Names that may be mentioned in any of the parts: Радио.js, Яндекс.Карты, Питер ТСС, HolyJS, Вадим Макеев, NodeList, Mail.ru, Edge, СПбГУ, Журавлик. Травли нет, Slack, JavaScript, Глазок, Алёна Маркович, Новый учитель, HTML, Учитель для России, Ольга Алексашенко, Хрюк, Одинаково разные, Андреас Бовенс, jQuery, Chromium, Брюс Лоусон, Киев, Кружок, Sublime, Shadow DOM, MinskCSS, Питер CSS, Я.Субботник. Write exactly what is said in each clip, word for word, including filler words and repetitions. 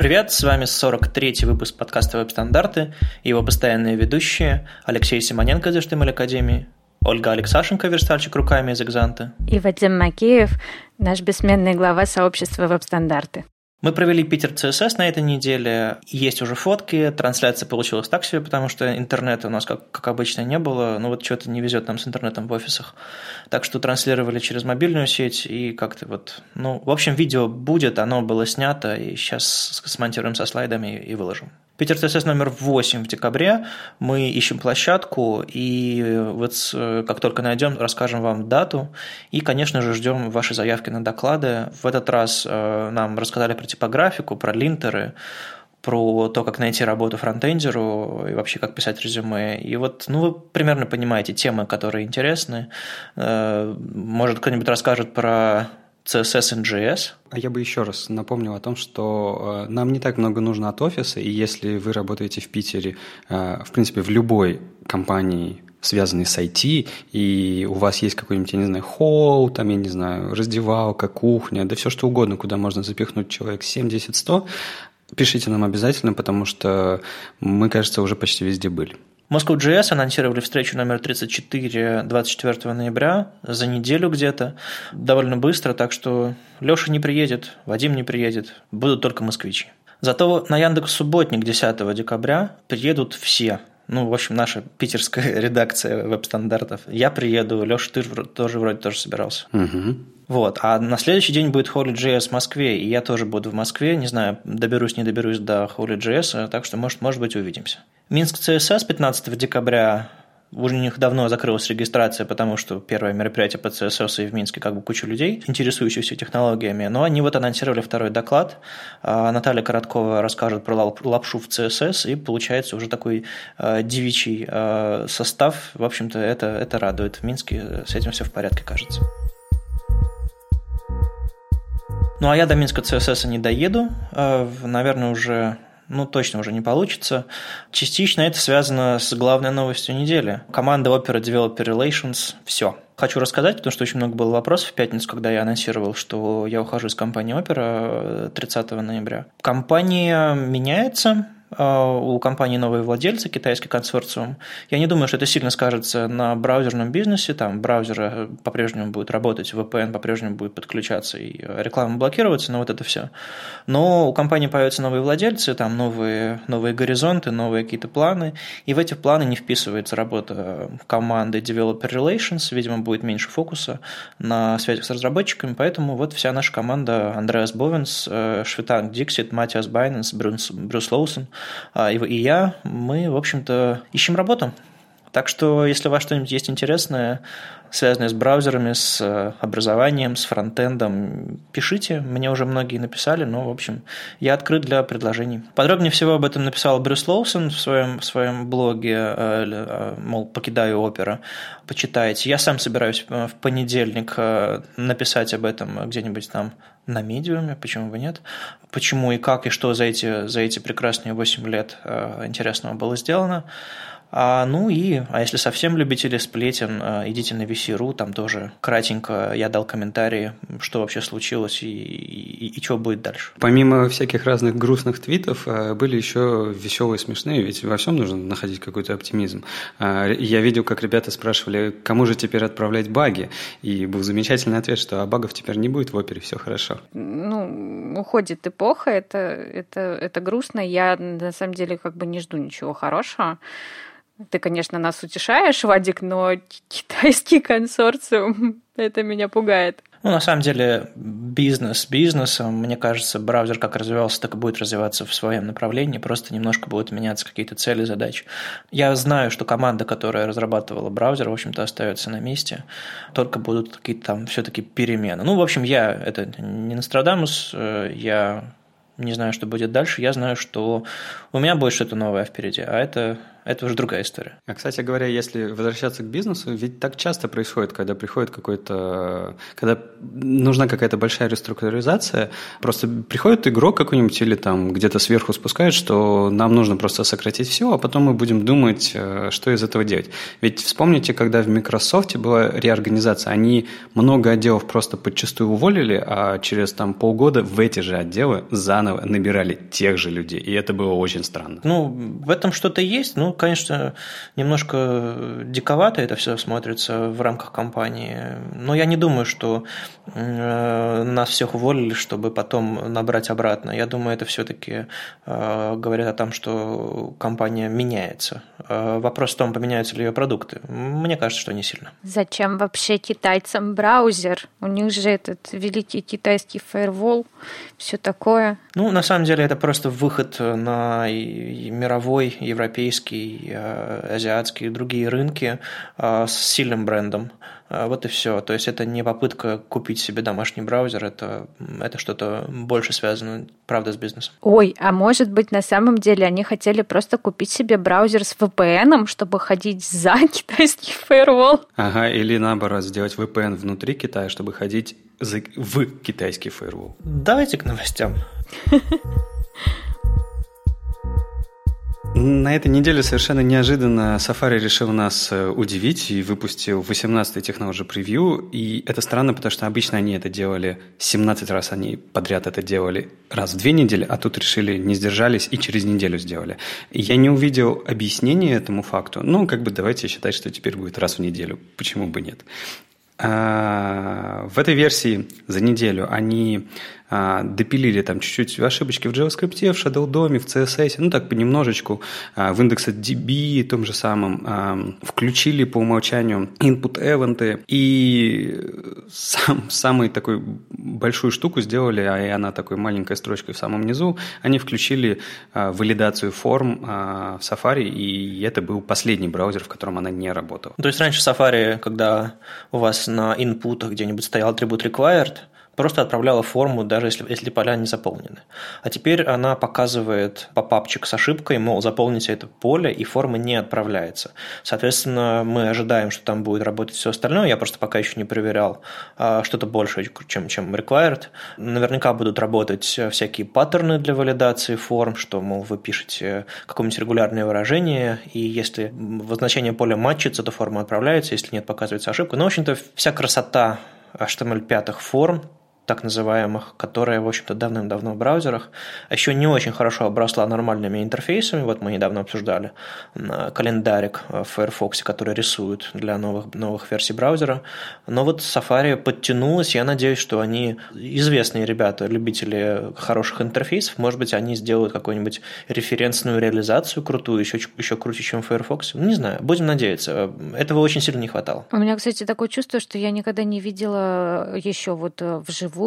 Привет, с вами сорок третий выпуск подкаста «Веб-стандарты» и его постоянные ведущие Алексей Симоненко из Тымаль Академии, Ольга Алексашенко, верстальщик руками из Экзанта, и Вадим Макеев, наш бессменный глава сообщества «Веб-стандарты». Мы провели Питер ЦСС на этой неделе, есть уже фотки, трансляция получилась так себе, потому что интернета у нас, как, как обычно, не было, ну вот что-то не везет нам с интернетом в офисах, так что транслировали через мобильную сеть и как-то вот, ну, в общем, видео будет, оно было снято, и сейчас смонтируем со слайдами и выложим. Питер ТСС номер восемь в декабре, мы ищем площадку, и вот как только найдем, расскажем вам дату, и, конечно же, ждем ваши заявки на доклады. В этот раз нам рассказали про типографику, про линтеры, про то, как найти работу фронтендеру и вообще как писать резюме. И вот, ну, вы примерно понимаете темы, которые интересны. Может, кто-нибудь расскажет про си эс эс и джей эс. А я бы еще раз напомнил о том, что нам не так много нужно от офиса, и если вы работаете в Питере, в принципе, в любой компании, связанной с ай ти, и у вас есть какой-нибудь, я не знаю, холл, там, я не знаю, раздевалка, кухня, да все что угодно, куда можно запихнуть человек семьдесят-сто, пишите нам обязательно, потому что мы, кажется, уже почти везде были. MoscowJS анонсировали встречу номер тридцать четыре двадцать четвёртого ноября, за неделю где-то, довольно быстро, так что Леша не приедет, Вадим не приедет, будут только москвичи. Зато на Я.Субботник десятого декабря приедут все. Ну, в общем, наша питерская редакция веб-стандартов. Я приеду, Леша, ты тоже вроде тоже собирался. Угу. Вот, а на следующий день будет HolyJS в Москве, и я тоже буду в Москве, не знаю, доберусь, не доберусь до HolyJS, так что, может, может быть, увидимся. MinskCSS пятнадцатого декабря, у них давно закрылась регистрация, потому что первое мероприятие по си эс эс, и в Минске как бы куча людей, интересующихся технологиями, но они вот анонсировали второй доклад, Наталья Короткова расскажет про лапшу в си эс эс, и получается уже такой девичий состав, в общем-то, это, это радует, в Минске с этим все в порядке, кажется. Ну, а я до Минска си эс эс не доеду, наверное, уже, ну, точно уже не получится. Частично это связано с главной новостью недели. Команда Opera Developer Relations – все. Хочу рассказать, потому что очень много было вопросов в пятницу, когда я анонсировал, что я ухожу из компании Opera тридцатого ноября. Компания меняется. У компании новые владельцы, китайский консорциум. Я не думаю, что это сильно скажется на браузерном бизнесе. Там браузеры по-прежнему будут работать, ви пи эн по-прежнему будет подключаться и реклама блокироваться, но вот это все. Но у компании появятся новые владельцы, там новые, новые горизонты, новые какие-то планы. И в эти планы не вписывается работа команды Developer Relations. Видимо, будет меньше фокуса на связях с разработчиками. Поэтому вот вся наша команда: Андреас Бовенс, Шветан Диксит, Матиас Байненс, Брюс Лоусон и я, мы, в общем-то, ищем работу. Так что, если у вас что-нибудь есть интересное, связанное с браузерами, с образованием, с фронтендом, пишите. Мне уже многие написали, но, в общем, я открыт для предложений. Подробнее всего об этом написал Брюс Лоусон в своем, в своем блоге, мол, покидаю Opera, почитайте. Я сам собираюсь в понедельник написать об этом где-нибудь там на Медиуме, почему бы нет. Почему и как, и что за эти, за эти прекрасные восемь лет интересного было сделано. А, ну и, а если совсем любители сплетен, идите на ви си точка ру, там тоже кратенько я дал комментарии, что вообще случилось и, и, и что будет дальше. Помимо всяких разных грустных твитов, были еще веселые, смешные, ведь во всем нужно находить какой-то оптимизм. Я видел, как ребята спрашивали, кому же теперь отправлять баги, и был замечательный ответ, что а багов теперь не будет в Опере, все хорошо. Ну, уходит эпоха, это, это, это грустно, я на самом деле как бы не жду ничего хорошего. Ты, конечно, нас утешаешь, Вадик, но китайский консорциум, это меня пугает. Ну, на самом деле, бизнес бизнесом, мне кажется, браузер как развивался, так и будет развиваться в своем направлении, просто немножко будут меняться какие-то цели, задачи. Я знаю, что команда, которая разрабатывала браузер, в общем-то, остается на месте, только будут какие-то там все-таки перемены. Ну, в общем, я, это не Нострадамус, я не знаю, что будет дальше, я знаю, что у меня будет что-то новое впереди, а это... это уже другая история. А, кстати говоря, если возвращаться к бизнесу, ведь так часто происходит, когда приходит какой-то... Когда нужна какая-то большая реструктуризация, просто приходит игрок какой-нибудь или там где-то сверху спускает, что нам нужно просто сократить все, а потом мы будем думать, что из этого делать. Ведь вспомните, когда в Microsoft была реорганизация, они много отделов просто подчастую уволили, а через там полгода в эти же отделы заново набирали тех же людей, и это было очень странно. Ну, в этом что-то есть, ну, конечно, немножко диковато это все смотрится в рамках компании, но я не думаю, что нас всех уволили, чтобы потом набрать обратно. Я думаю, это все-таки говорит о том, что компания меняется. Вопрос в том, поменяются ли ее продукты. Мне кажется, что не сильно. Зачем вообще китайцам браузер? У них же этот великий китайский фаервол, все такое. Ну, на самом деле, это просто выход на мировой, европейский, азиатский и другие рынки с сильным брендом. Вот и все. То есть это не попытка купить себе домашний браузер, это, это что-то больше связано, правда, с бизнесом. Ой, а может быть, на самом деле они хотели просто купить себе браузер с ви пи эн, чтобы ходить за китайский фаервол? Ага, или наоборот, сделать ви пи эн внутри Китая, чтобы ходить за... в китайский фаервол. Давайте к новостям. На этой неделе совершенно неожиданно Safari решил нас удивить и выпустил восемнадцатый Technology Preview. И это странно, потому что обычно они это делали семнадцать раз, они подряд это делали раз в две недели, а тут решили, не сдержались и через неделю сделали. И я не увидел объяснения этому факту. Ну, как бы давайте считать, что теперь будет раз в неделю. Почему бы нет? В этой версии за неделю они допилили там чуть-чуть ошибочки в JavaScript, в ShadowDom, в си эс эс, ну так понемножечку, в IndexedDB том же самом, включили по умолчанию input-эвенты и сам, самую такую большую штуку сделали, а она такой маленькой строчкой в самом низу, они включили валидацию форм в Safari, и это был последний браузер, в котором она не работала. То есть раньше в Safari, когда у вас на input где-нибудь стоял атрибут required, просто отправляла форму, даже если, если поля не заполнены. А теперь она показывает попапчик с ошибкой, мол, заполните это поле, и форма не отправляется. Соответственно, мы ожидаем, что там будет работать все остальное. Я просто пока еще не проверял а, что-то большее, чем, чем required. Наверняка будут работать всякие паттерны для валидации форм, что, мол, вы пишете какое-нибудь регулярное выражение, и если значение поля матчится, то форма отправляется, если нет, показывается ошибка. Ну, в общем-то, вся красота эйч ти эм эль пять форм, так называемых, которые, в общем-то, давным-давно в браузерах, еще не очень хорошо обросла нормальными интерфейсами. Вот мы недавно обсуждали календарик в Firefox, который рисуют для новых, новых версий браузера. Но вот Safari подтянулась, я надеюсь, что они известные ребята, любители хороших интерфейсов, может быть, они сделают какую-нибудь референсную реализацию крутую, еще, еще круче, чем в Firefox. Не знаю, будем надеяться. Этого очень сильно не хватало. У меня, кстати, такое чувство, что я никогда не видела еще вот вживую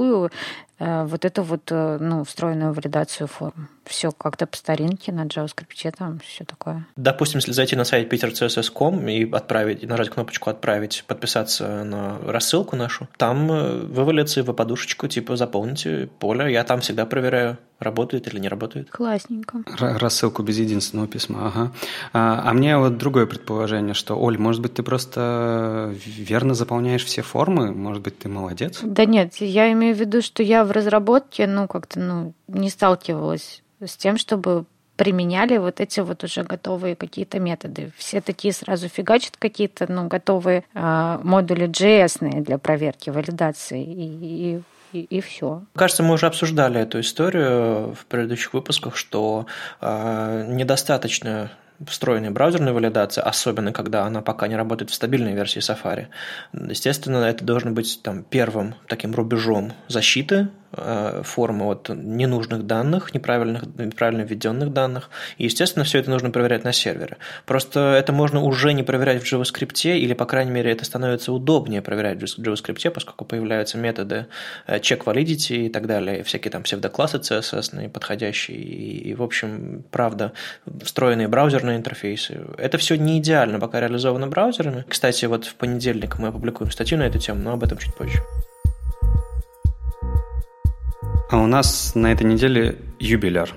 вот эту вот, ну, встроенную валидацию форм. Все как-то по старинке, на JavaScript, там все такое. Допустим, если зайти на сайт питер си эс эс точка ком и отправить, и нажать кнопочку «Отправить», подписаться на рассылку нашу, там вывалится в подушечку, типа «Заполните поле», я там всегда проверяю, работает или не работает. Классненько. Рассылку без единственного письма, ага. А, а мне вот другое предположение, что, Оль, может быть, ты просто верно заполняешь все формы? Может быть, ты молодец? Да нет, я имею в виду, что я в разработке, ну, как-то, ну, не сталкивалась с тем, чтобы применяли вот эти вот уже готовые какие-то методы. Все такие сразу фигачат какие-то, ну, готовые э, модули джей эс-ные для проверки, валидации и... и... И, и все. Кажется, мы уже обсуждали эту историю в предыдущих выпусках, что э, недостаточно встроенной браузерной валидации, особенно когда она пока не работает в стабильной версии Safari. Естественно, это должен быть там первым таким рубежом защиты э, формы от ненужных данных, неправильных, неправильно введенных данных. И, естественно, все это нужно проверять на сервере. Просто это можно уже не проверять в JavaScript, или, по крайней мере, это становится удобнее проверять в JavaScript, поскольку появляются методы check validity и так далее, всякие там псевдоклассы си эс эс-ные, подходящие, и, и, в общем, правда, встроенные браузерные интерфейсы. Это все не идеально пока реализовано браузерами. Кстати, вот в понедельник мы опубликуем статью на эту тему, но об этом чуть позже. А у нас на этой неделе юбиляр.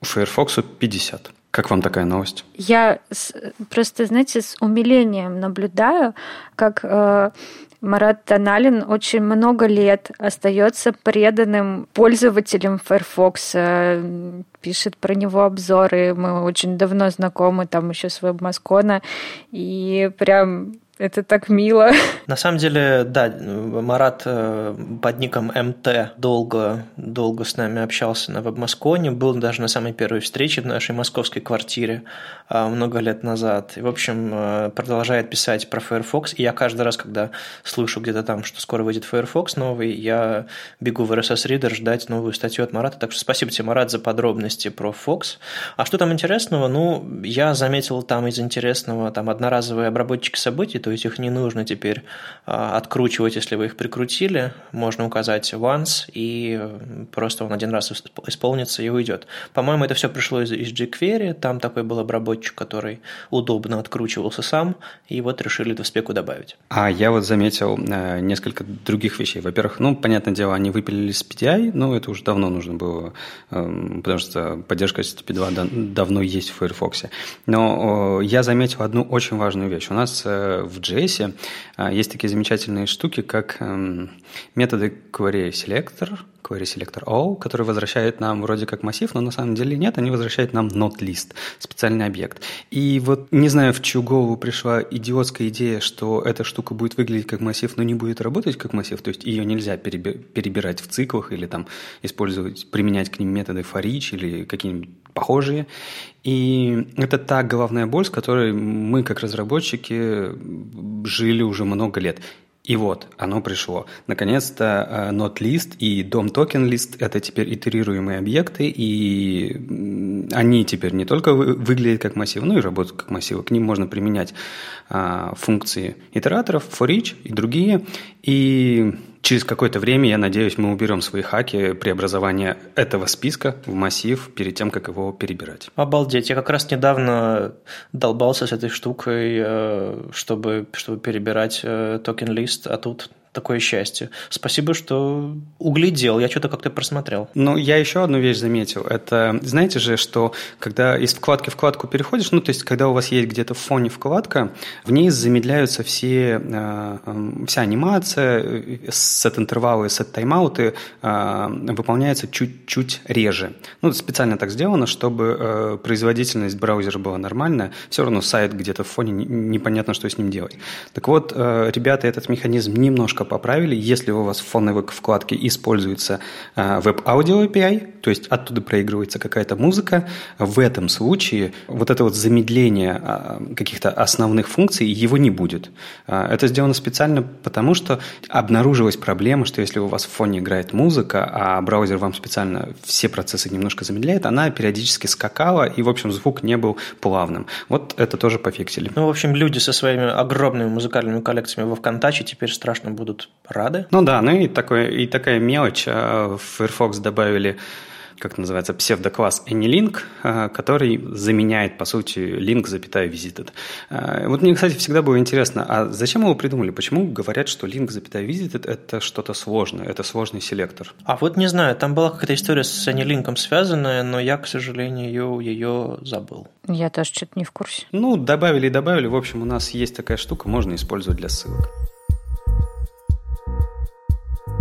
Firefox пятьдесят. Как вам такая новость? Я с, просто, знаете, с умилением наблюдаю, как э, Марат Таналин очень много лет остается преданным пользователем Firefox, э, пишет про него обзоры. Мы очень давно знакомы, там еще с Вебмаскона, и прям... Это так мило. На самом деле, да, Марат под ником эм тэ долго, долго с нами общался на Вебмасконе, был даже на самой первой встрече в нашей московской квартире много лет назад. И, в общем, продолжает писать про Firefox. И я каждый раз, когда слышу где-то там, что скоро выйдет Firefox новый, я бегу в эр эс эс-ридер ждать новую статью от Марата. Так что спасибо тебе, Марат, за подробности про Fox. А что там интересного? Ну, я заметил там из интересного там одноразовые обработчики событий, то есть их не нужно теперь откручивать, если вы их прикрутили. Можно указать once, и просто он один раз исполнится и уйдет. По-моему, это все пришло из, из jQuery. Там такой был обработчик, который удобно откручивался сам, и вот решили это в спеку добавить. А я вот заметил несколько других вещей. Во-первых, ну, понятное дело, они выпилили с пи ти ай, но это уже давно нужно было, потому что поддержка эс ти пи два давно есть в Firefox. Но я заметил одну очень важную вещь. У нас в джей эс есть такие замечательные штуки, как методы querySelector, querySelectorAll, который возвращает нам вроде как массив, но на самом деле нет, они возвращают нам noteList, специальный объект. И вот не знаю, в чью голову пришла идиотская идея, что эта штука будет выглядеть как массив, но не будет работать как массив, то есть ее нельзя перебирать в циклах или там использовать, применять к ним методы for each или какие-нибудь похожие. И это та головная боль, с которой мы, как разработчики, жили уже много лет. И вот оно пришло. Наконец-то noteList и DOM-TokenList – это теперь итерируемые объекты, и они теперь не только выглядят как массивы, но и работают как массивы. К ним можно применять а, функции итераторов, forEach и другие. И через какое-то время, я надеюсь, мы уберем свои хаки преобразования этого списка в массив перед тем, как его перебирать. Обалдеть. Я как раз недавно долбался с этой штукой, чтобы, чтобы перебирать токен-лист, а тут... Такое счастье. Спасибо, что углядел. Я что-то как-то просмотрел. Ну, я еще одну вещь заметил. Это, знаете же, что когда из вкладки в вкладку переходишь, ну, то есть, когда у вас есть где-то в фоне вкладка, в ней замедляются все, э, э, вся анимация, сет-интервалы, сет-таймауты э, выполняются чуть-чуть реже. Ну, специально так сделано, чтобы э, производительность браузера была нормальная. Все равно сайт где-то в фоне, непонятно, что с ним делать. Так вот, э, ребята этот механизм немножко поправили. Если у вас в фоновой вкладке используется веб-аудио эй пи ай, то есть оттуда проигрывается какая-то музыка, в этом случае вот это вот замедление каких-то основных функций, его не будет. Это сделано специально, потому что обнаружилась проблема, что если у вас в фоне играет музыка, а браузер вам специально все процессы немножко замедляет, она периодически скакала, и, в общем, звук не был плавным. Вот это тоже пофиксили. Ну, в общем, люди со своими огромными музыкальными коллекциями во ВКонтакте теперь страшно будут рады. Ну да, ну и, такое, и такая мелочь. В Firefox добавили, как это называется, псевдокласс AnyLink, который заменяет, по сути, link, запятая, visited. Вот мне, кстати, всегда было интересно, а зачем его придумали? Почему говорят, что link, запятая, visited – это что-то сложное, это сложный селектор? А вот не знаю, там была какая-то история с AnyLink связанная, но я, к сожалению, ее забыл. Я тоже что-то не в курсе. Ну, добавили и добавили. В общем, у нас есть такая штука, можно использовать для ссылок.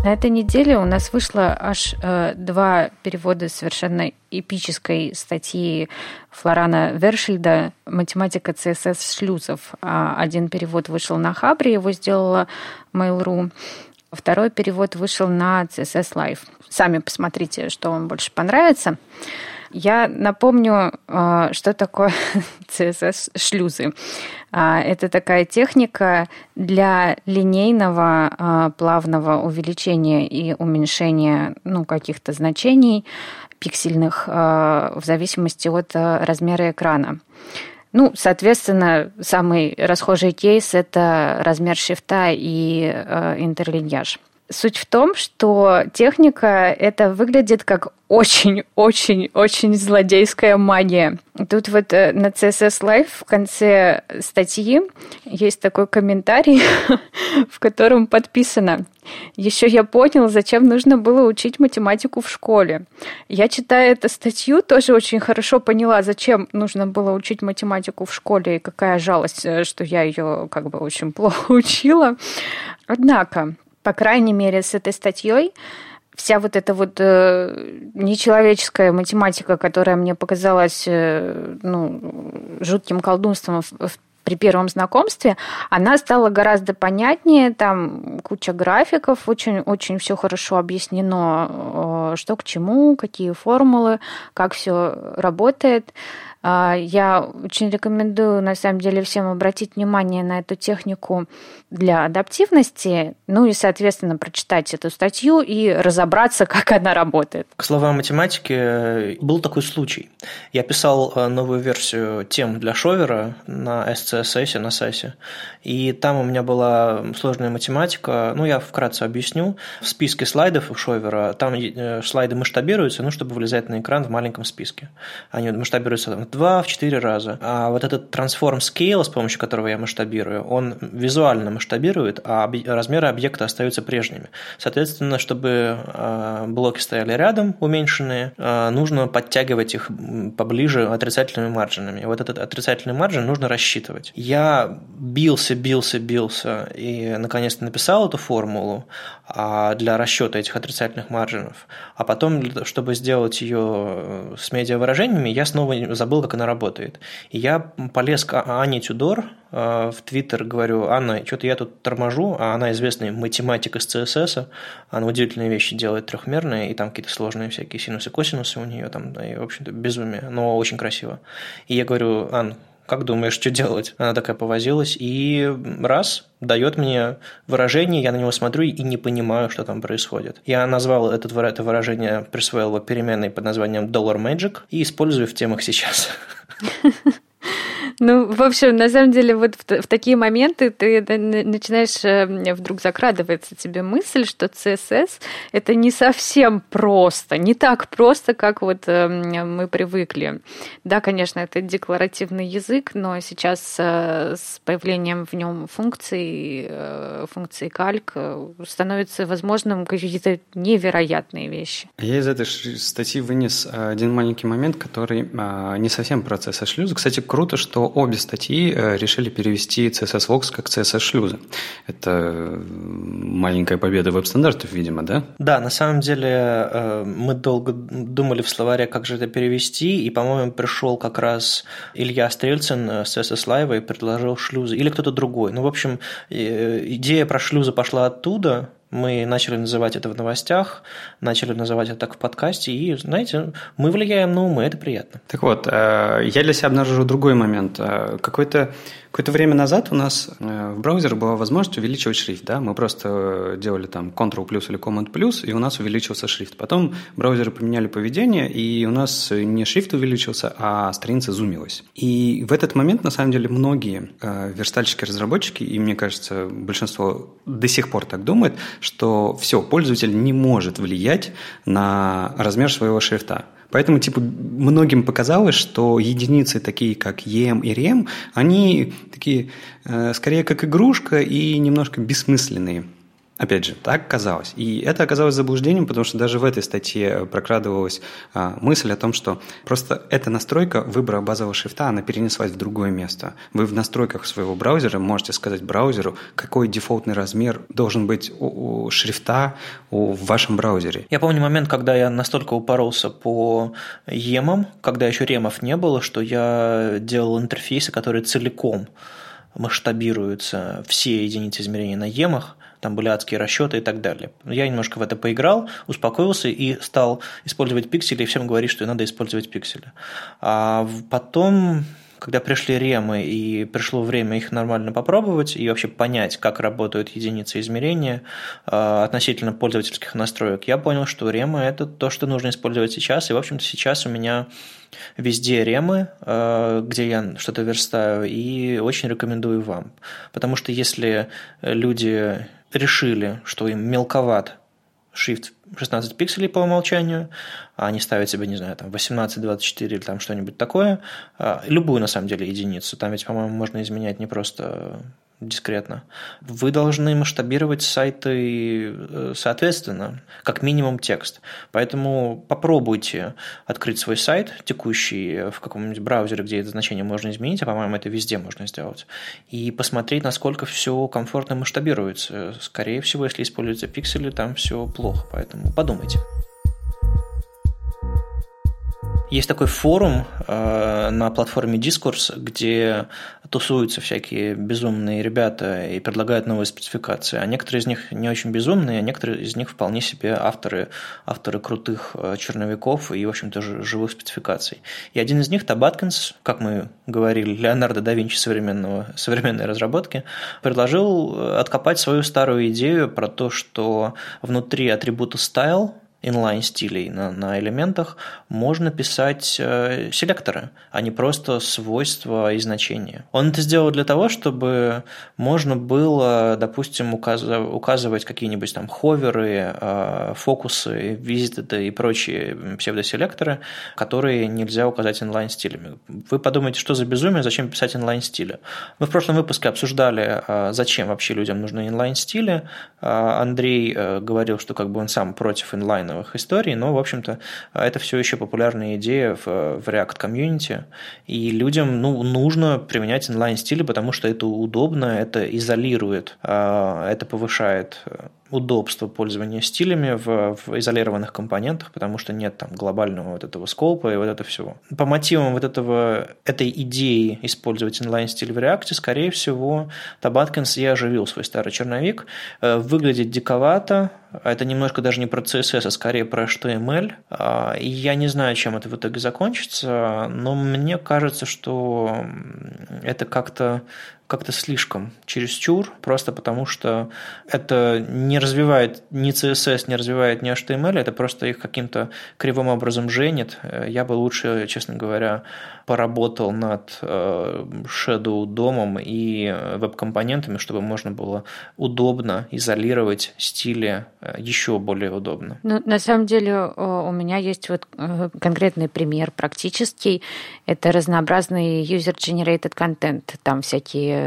На этой неделе у нас вышло аж э, два перевода совершенно эпической статьи Флорана Вершельда «Математика си эс эс-шлюзов». Один перевод вышел на Хабре, его сделала Mail.ru. Второй перевод вышел на си эс эс Live. Сами посмотрите, что вам больше понравится. Я напомню, э, что такое си эс эс-шлюзы. Это такая техника для линейного плавного увеличения и уменьшения, ну, каких-то значений пиксельных в зависимости от размера экрана. Ну, соответственно, самый расхожий кейс – это размер шрифта и интерлиньяж. Суть в том, что техника это выглядит как очень-очень-очень злодейская магия. Тут вот на си эс эс Live в конце статьи есть такой комментарий, в котором подписано: «Еще я понял, зачем нужно было учить математику в школе». Я, читая эту статью, тоже очень хорошо поняла, зачем нужно было учить математику в школе, и какая жалость, что я ее как бы очень плохо учила. Однако, по крайней мере, с этой статьей вся вот эта вот э, нечеловеческая математика, которая мне показалась э, ну, жутким колдунством в, в, при первом знакомстве, она стала гораздо понятнее. Там куча графиков, очень-очень все хорошо объяснено, э, что к чему, какие формулы, как все работает. Э, я очень рекомендую, на самом деле, всем обратить внимание на эту технику для адаптивности, ну и, соответственно, прочитать эту статью и разобраться, как она работает. К словам математики, был такой случай. Я писал новую версию тем для шовера на эс си эс эс, на сайте, и там у меня была сложная математика, ну, я вкратце объясню. В списке слайдов у шовера, там слайды масштабируются, ну, чтобы вылезать на экран в маленьком списке. Они масштабируются в два-четыре раза. А вот этот transform scale, с помощью которого я масштабирую, он визуально масштабирует, а размеры объекта остаются прежними. Соответственно, чтобы блоки стояли рядом, уменьшенные, нужно подтягивать их поближе отрицательными марджинами. И вот этот отрицательный марджин нужно рассчитывать. Я бился, бился, бился и наконец-то написал эту формулу для расчета этих отрицательных марджинов. А потом, чтобы сделать ее с медиавыражениями, я снова забыл, как она работает. И я полез к Ане Тюдор в Твиттер, говорю: «Анна, что-то я тут торможу», а она известная математик из си эс эс, она удивительные вещи делает трехмерные, и там какие-то сложные всякие синусы, косинусы у нее там, да, и, в общем-то, безумие, но очень красиво. И я говорю: «Ан, как думаешь, что делать?» Она такая повозилась, и раз дает мне выражение, я на него смотрю и не понимаю, что там происходит. Я назвал это выражение, присвоил его переменной под названием Dollar Magic и использую в темах сейчас. Ну, в общем, на самом деле, вот в, в такие моменты ты начинаешь, вдруг закрадывается тебе мысль, что си эс эс – это не совсем просто, не так просто, как вот мы привыкли. Да, конечно, это декларативный язык, но сейчас с появлением в нем функций, функций кальк, становится возможным какие-то невероятные вещи. Я из этой статьи вынес один маленький момент, который не совсем про си эс эс-шлюзы. Кстати, круто, что обе статьи решили перевести си эс эс-вокс как си эс эс-шлюзы. Это маленькая победа веб-стандартов, видимо, да? Да, на самом деле мы долго думали в словаре, как же это перевести, и, по-моему, пришел как раз Илья Стрельцин с си эс эс Live и предложил шлюзы, или кто-то другой. Ну, в общем, идея про шлюзы пошла оттуда. Мы начали называть это в новостях, начали называть это так в подкасте, и, знаете, мы влияем на умы, это приятно. Так вот, я для себя обнаружил другой момент. Какой-то Какое-то время назад у нас в браузере была возможность увеличивать шрифт. Да? Мы просто делали там Ctrl плюс или Command плюс, и у нас увеличился шрифт. Потом браузеры поменяли поведение, и у нас не шрифт увеличился, а страница зумилась. И в этот момент, на самом деле, многие верстальщики-разработчики, и, мне кажется, большинство до сих пор так думает, что все, пользователь не может влиять на размер своего шрифта. Поэтому, типа, многим показалось, что единицы, такие как и эм и рем, они такие, э, скорее, как игрушка и немножко бессмысленные. Опять же, так казалось. И это оказалось заблуждением, потому что даже в этой статье прокрадывалась э, мысль о том, что просто эта настройка выбора базового шрифта, она перенеслась в другое место. Вы в настройках своего браузера можете сказать браузеру, какой дефолтный размер должен быть у, у шрифта у, в вашем браузере. Я помню момент, когда я настолько упоролся по емам, когда еще ремов не было, что я делал интерфейсы, которые целиком масштабируются, все единицы измерения на емах, там были адские расчеты и так далее. Я немножко в это поиграл, успокоился и стал использовать пиксели, и всем говорить, что надо использовать пиксели. А потом когда пришли ремы и пришло время их нормально попробовать и вообще понять, как работают единицы измерения относительно пользовательских настроек, я понял, что ремы – это то, что нужно использовать сейчас. И, в общем-то, сейчас у меня везде ремы, где я что-то верстаю, и очень рекомендую вам. Потому что если люди решили, что им мелковат шрифт шестнадцать пикселей по умолчанию, они ставят себе, не знаю, там восемнадцать, двадцать четыре или там что-нибудь такое, любую, на самом деле, единицу, там ведь, по-моему, можно изменять не просто дискретно, вы должны масштабировать сайты соответственно, как минимум текст. Поэтому попробуйте открыть свой сайт текущий в каком-нибудь браузере, где это значение можно изменить, а, по-моему, это везде можно сделать, и посмотреть, насколько все комфортно масштабируется. Скорее всего, если используются пиксели, там все плохо, поэтому подумайте. Есть такой форум э, на платформе Discourse, где тусуются всякие безумные ребята и предлагают новые спецификации. А некоторые из них не очень безумные, а некоторые из них вполне себе авторы, авторы крутых черновиков и, в общем-то, живых спецификаций. И один из них, Таб Аткинс, как мы говорили, Леонардо да Винчи современного, современной разработки, предложил откопать свою старую идею про то, что внутри атрибута style, инлайн-стилей на, на элементах, можно писать э, селекторы, а не просто свойства и значения. Он это сделал для того, чтобы можно было, допустим, указ, указывать какие-нибудь там ховеры, э, фокусы, визиты и прочие псевдоселекторы, которые нельзя указать инлайн-стилями. Вы подумаете, что за безумие, зачем писать инлайн-стили? Мы в прошлом выпуске обсуждали, э, зачем вообще людям нужны инлайн-стили. Э, Андрей э, говорил, что как бы он сам против инлайн историй, но, в общем-то, это все еще популярная идея в React-комьюнити, и людям ну, нужно применять инлайн-стили, потому что это удобно, это изолирует, это повышает удобство пользования стилями в, в изолированных компонентах, потому что нет там глобального вот этого скопа и вот этого всего. По мотивам вот этого, этой идеи использовать инлайн-стиль в React, скорее всего, Таб Аткинс и оживил свой старый черновик. Выглядит диковато, это немножко даже не про си эс эс, а скорее про эйч ти эм эль. И я не знаю, чем это в итоге закончится, но мне кажется, что это как-то как-то слишком, чересчур, просто потому что это не развивает ни си эс эс, не развивает ни эйч ти эм эль, это просто их каким-то кривым образом женит. Я бы лучше, честно говоря, поработал над shadow домом и веб-компонентами, чтобы можно было удобно изолировать стили еще более удобно. Ну, на самом деле у меня есть вот конкретный пример практический. Это разнообразный user-generated контент, там всякие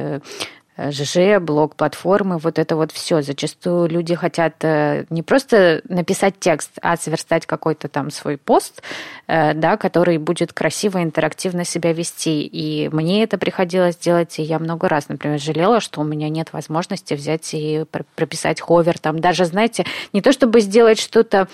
ЖЖ, блог, платформы, вот это вот все. Зачастую люди хотят не просто написать текст, а сверстать какой-то там свой пост, да, который будет красиво, интерактивно себя вести. И мне это приходилось делать, и я много раз, например, жалела, что у меня нет возможности взять и прописать ховер, там даже, знаете, не то чтобы сделать что-то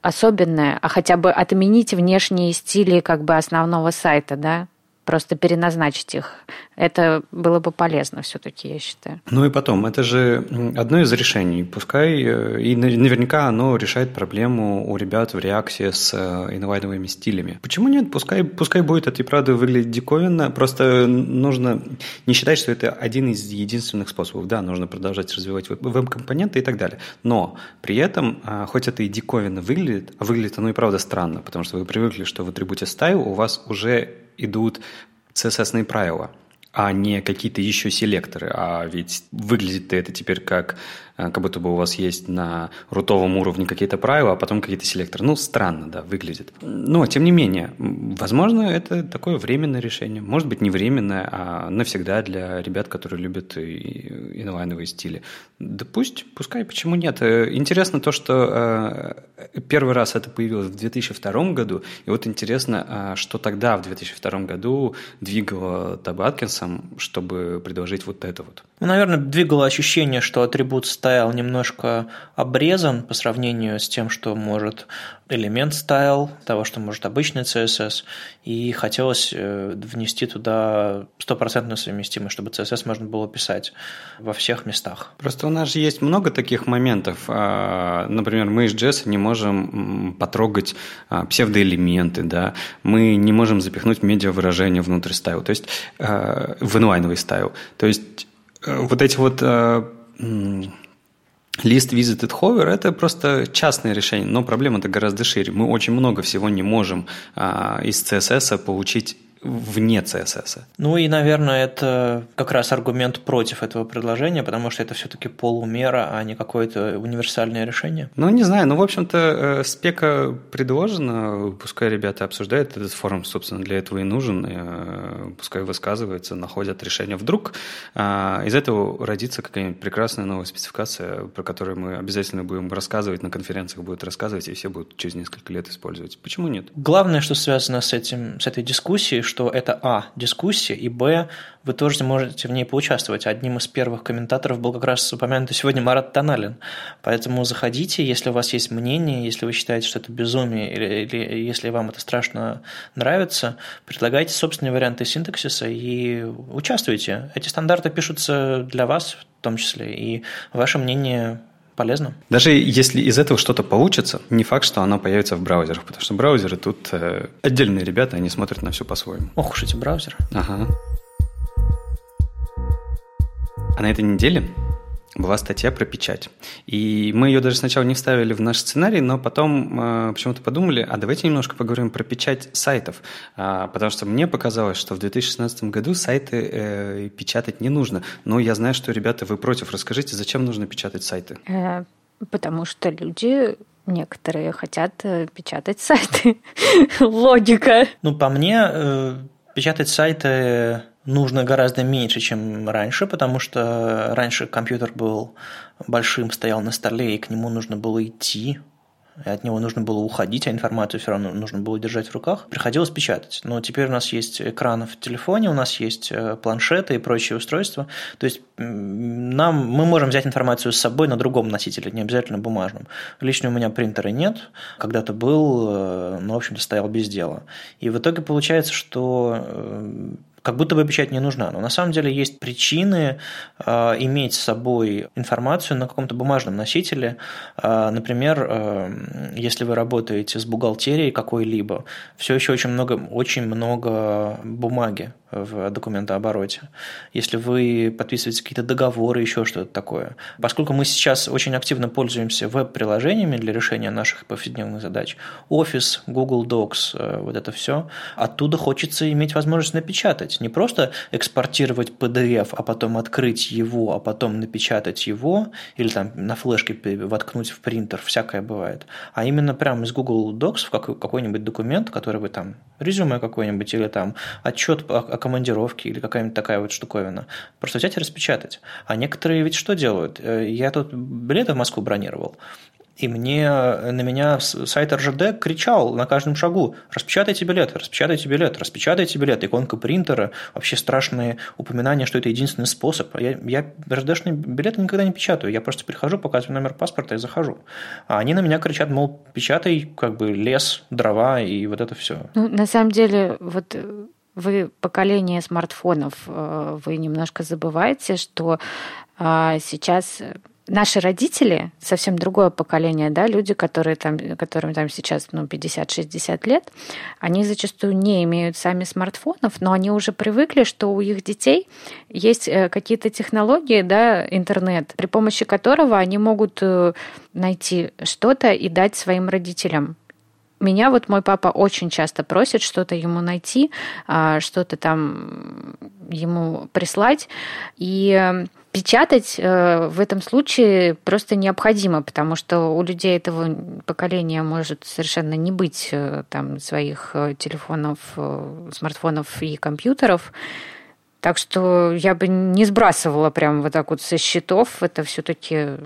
особенное, а хотя бы отменить внешние стили как бы основного сайта, да, просто переназначить их. Это было бы полезно все-таки, я считаю. Ну и потом, это же одно из решений. Пускай, и наверняка оно решает проблему у ребят в React с инлайновыми стилями. Почему нет? Пускай, пускай будет это и правда выглядеть диковинно. Просто нужно не считать, что это один из единственных способов. Да, нужно продолжать развивать веб-компоненты и так далее. Но при этом, хоть это и диковинно выглядит, а выглядит оно и правда странно, потому что вы привыкли, что в атрибуте style у вас уже идут си эс эс-ные правила, а не какие-то еще селекторы. А ведь выглядит это теперь как, как будто бы у вас есть на рутовом уровне какие-то правила, а потом какие-то селекторы. Ну, странно, да, выглядит. Но, тем не менее, возможно, это такое временное решение. Может быть, не временное, а навсегда для ребят, которые любят инлайновые стили. Да пусть, пускай, почему нет. Интересно то, что первый раз это появилось в две тысячи втором году, и вот интересно, что тогда, в две тысячи втором году, двигало Таба Аткинсом, чтобы предложить вот это вот. Ну, наверное, двигало ощущение, что атрибут стали style немножко обрезан по сравнению с тем, что может элемент style, того, что может обычный си эс эс, и хотелось внести туда стопроцентную совместимость, чтобы си эс эс можно было писать во всех местах. Просто у нас же есть много таких моментов. Например, мы из джесса не можем потрогать псевдоэлементы, да? Мы не можем запихнуть медиавыражение внутрь style, то есть в инлайновый style. То есть вот эти вот лист, visited, hover – это просто частное решение, но проблема-то гораздо шире. Мы очень много всего не можем из си эс эс получить вне си эс эс. Ну и, наверное, это как раз аргумент против этого предложения, потому что это все-таки полумера, а не какое-то универсальное решение. Ну, не знаю, ну, в общем-то, спека предложена, пускай ребята обсуждают, этот форум, собственно, для этого и нужен, пускай высказываются, находят решение. Вдруг из этого родится какая-нибудь прекрасная новая спецификация, про которую мы обязательно будем рассказывать, на конференциях будут рассказывать, и все будут через несколько лет использовать. Почему нет? Главное, что связано с этим, с этой дискуссией, что это а. дискуссия, и б. вы тоже можете в ней поучаствовать. Одним из первых комментаторов был как раз упомянутый сегодня Марат Таналин. Поэтому заходите, если у вас есть мнение, если вы считаете, что это безумие, или, или если вам это страшно нравится, предлагайте собственные варианты синтаксиса и участвуйте. Эти стандарты пишутся для вас в том числе, и ваше мнение полезно. Даже если из этого что-то получится, не факт, что оно появится в браузерах, потому что браузеры тут э, отдельные ребята, они смотрят на все по-своему. Ох уж эти браузеры. Ага. А на этой неделе была статья про печать. И мы ее даже сначала не вставили в наш сценарий, но потом э, почему-то подумали, а давайте немножко поговорим про печать сайтов, а, потому что мне показалось, что в две тысячи шестнадцатом году сайты э, печатать не нужно. Но я знаю, что, ребята, вы против. Расскажите, зачем нужно печатать сайты? Потому что люди... некоторые хотят печатать сайты. Логика. Ну, по мне, печатать сайты... нужно гораздо меньше, чем раньше, потому что раньше компьютер был большим, стоял на столе, и к нему нужно было идти, и от него нужно было уходить, а информацию все равно нужно было держать в руках. Приходилось печатать. Но теперь у нас есть экраны в телефоне, у нас есть планшеты и прочие устройства. То есть нам, мы можем взять информацию с собой на другом носителе, не обязательно бумажном. Лично у меня принтера нет, когда-то был, но, в общем-то, стоял без дела. И в итоге получается, что... как будто бы печать не нужна, но на самом деле есть причины э, иметь с собой информацию на каком-то бумажном носителе. Э, например, э, если вы работаете с бухгалтерией какой-либо, все еще очень много, очень много бумаги в документообороте. Если вы подписываете какие-то договоры, еще что-то такое. Поскольку мы сейчас очень активно пользуемся веб-приложениями для решения наших повседневных задач, Office, Google Docs, вот это все, оттуда хочется иметь возможность напечатать. Не просто экспортировать пи ди эф, а потом открыть его, а потом напечатать его, или там на флешке воткнуть в принтер, всякое бывает. А именно прямо из Google Docs в какой-нибудь документ, который вы там, резюме какой-нибудь, или там отчет о командировки или какая-нибудь такая вот штуковина. Просто взять и распечатать. А некоторые ведь что делают? Я тут билеты в Москву бронировал, и мне, на меня сайт эр жэ дэ кричал на каждом шагу: распечатайте билет, распечатайте билет, распечатайте билет, иконка принтера, вообще страшные упоминания, что это единственный способ. Я, я эр жэ дэшные билеты никогда не печатаю, я просто прихожу, показываю номер паспорта и захожу. А они на меня кричат, мол, печатай, как бы лес, дрова и вот это все. Ну, на самом деле, вот... вы поколение смартфонов, вы немножко забываете, что сейчас наши родители, совсем другое поколение, да, люди, которые там, которым там сейчас ну, пятьдесят-шестьдесят лет, они зачастую не имеют сами смартфонов, но они уже привыкли, что у их детей есть какие-то технологии, да, интернет, при помощи которого они могут найти что-то и дать своим родителям. Меня вот мой папа очень часто просит что-то ему найти, что-то там ему прислать. И печатать в этом случае просто необходимо, потому что у людей этого поколения может совершенно не быть там своих телефонов, смартфонов и компьютеров. Так что я бы не сбрасывала прям вот так вот со счетов. Это все-таки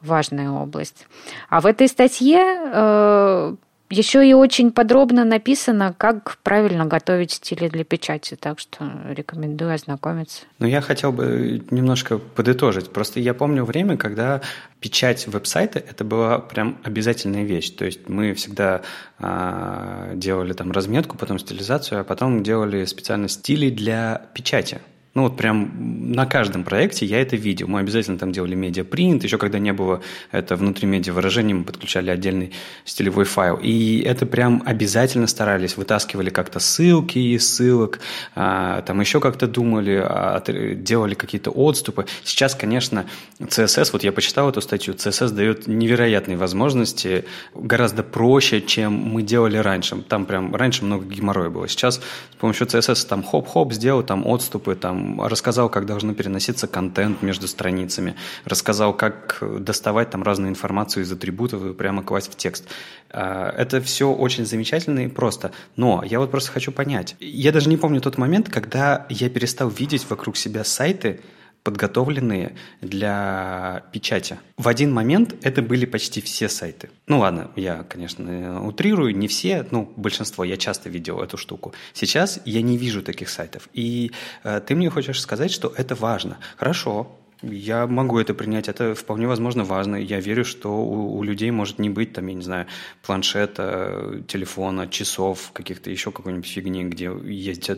важная область. А в этой статье... Еще и очень подробно написано, как правильно готовить стили для печати, так что рекомендую ознакомиться. Ну, я хотел бы немножко подытожить. Просто я помню время, когда печать веб-сайта – это была прям обязательная вещь. То есть мы всегда э, делали там разметку, потом стилизацию, а потом делали специально стили для печати. Ну вот прям на каждом проекте я это видел. Мы обязательно там делали медиапринт, еще когда не было это внутри медиавыражения, мы подключали отдельный стилевой файл. И это прям обязательно старались, вытаскивали как-то ссылки из ссылок, там еще как-то думали, делали какие-то отступы. Сейчас, конечно, си эс эс, вот я почитал эту статью, си эс эс дает невероятные возможности, гораздо проще, чем мы делали раньше. Там прям раньше много геморроя было. Сейчас с помощью си эс эс там хоп-хоп сделал, там отступы, там рассказал, как должны переноситься контент между страницами, рассказал, как доставать там разную информацию из атрибутов и прямо класть в текст. Это все очень замечательно и просто. Но я вот просто хочу понять. Я даже не помню тот момент, когда я перестал видеть вокруг себя сайты, подготовленные для печати. В один момент это были почти все сайты. Ну ладно, я, конечно, утрирую, не все, но большинство. Я часто видел эту штуку. Сейчас я не вижу таких сайтов. И э, ты мне хочешь сказать, что это важно. Хорошо, я могу это принять, это вполне возможно важно. Я верю, что у, у людей может не быть, там, я не знаю, планшета, телефона, часов, каких-то еще какой-нибудь фигни, где есть,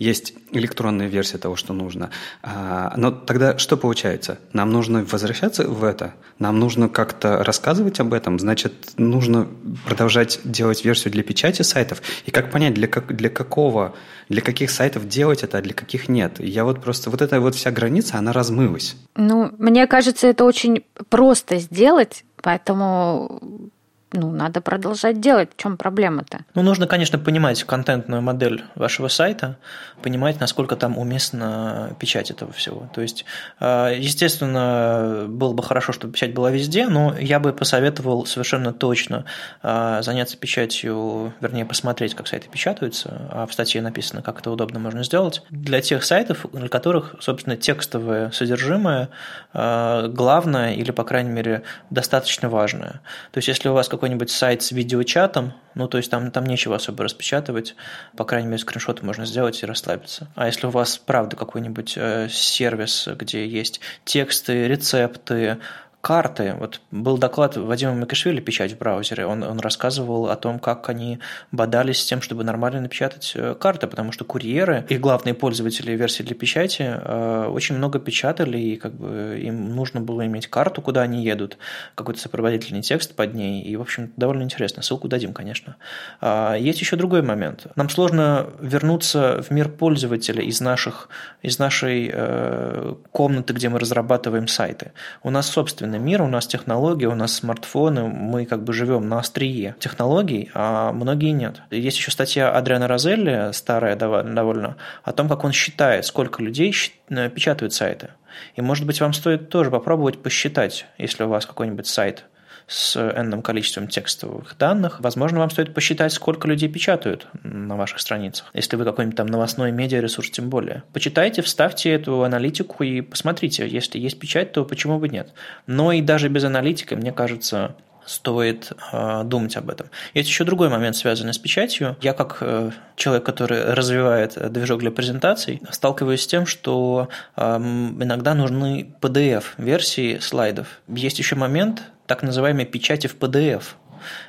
есть электронная версия того, что нужно. А, но тогда что получается? Нам нужно возвращаться в это? Нам нужно как-то рассказывать об этом? Значит, нужно продолжать делать версию для печати сайтов? И как понять, для, как, для какого, для каких сайтов делать это, а для каких нет? Я вот просто, вот эта вот вся граница, она размылась. Ну, мне кажется, это очень просто сделать, поэтому ну, надо продолжать делать. В чем проблема-то? Ну, нужно, конечно, понимать контентную модель вашего сайта, понимать, насколько там уместна печать этого всего. То есть, естественно, было бы хорошо, чтобы печать была везде, но я бы посоветовал совершенно точно заняться печатью, вернее, посмотреть, как сайты печатаются, а в статье написано, как это удобно можно сделать, для тех сайтов, для которых, собственно, текстовое содержимое главное или, по крайней мере, достаточно важное. То есть, если у вас какой-нибудь сайт с видеочатом, ну, то есть там, там нечего особо распечатывать, по крайней мере, скриншоты можно сделать и расслабиться. А если у вас, правда, какой-нибудь э, сервис, где есть тексты, рецепты, карты. Вот был доклад Вадима Макешвили «Печать в браузере». Он, он рассказывал о том, как они бодались с тем, чтобы нормально напечатать карты, потому что курьеры и главные пользователи версии для печати э, очень много печатали, и как бы им нужно было иметь карту, куда они едут, какой-то сопроводительный текст под ней. И, в общем, довольно интересно. Ссылку дадим, конечно. Э, есть еще другой момент. Нам сложно вернуться в мир пользователя из, наших, из нашей э, комнаты, где мы разрабатываем сайты. У нас, собственно, мир, у нас технологии, у нас смартфоны, мы как бы живем на острие технологий, а многие нет. Есть еще статья Адриана Розелли, старая довольно, о том, как он считает, сколько людей печатают сайты. И, может быть, вам стоит тоже попробовать посчитать, если у вас какой-нибудь сайт с энным количеством текстовых данных. Возможно, вам стоит посчитать, сколько людей печатают на ваших страницах. Если вы какой-нибудь там новостной медиаресурс, тем более. Почитайте, вставьте эту аналитику и посмотрите. Если есть печать, то почему бы нет? Но и даже без аналитики, мне кажется, стоит э, думать об этом. Есть еще другой момент, связанный с печатью. Я, как э, человек, который развивает движок для презентаций, сталкиваюсь с тем, что э, иногда нужны пи ди эф-версии слайдов. Есть еще момент так называемой печати в пи ди эф.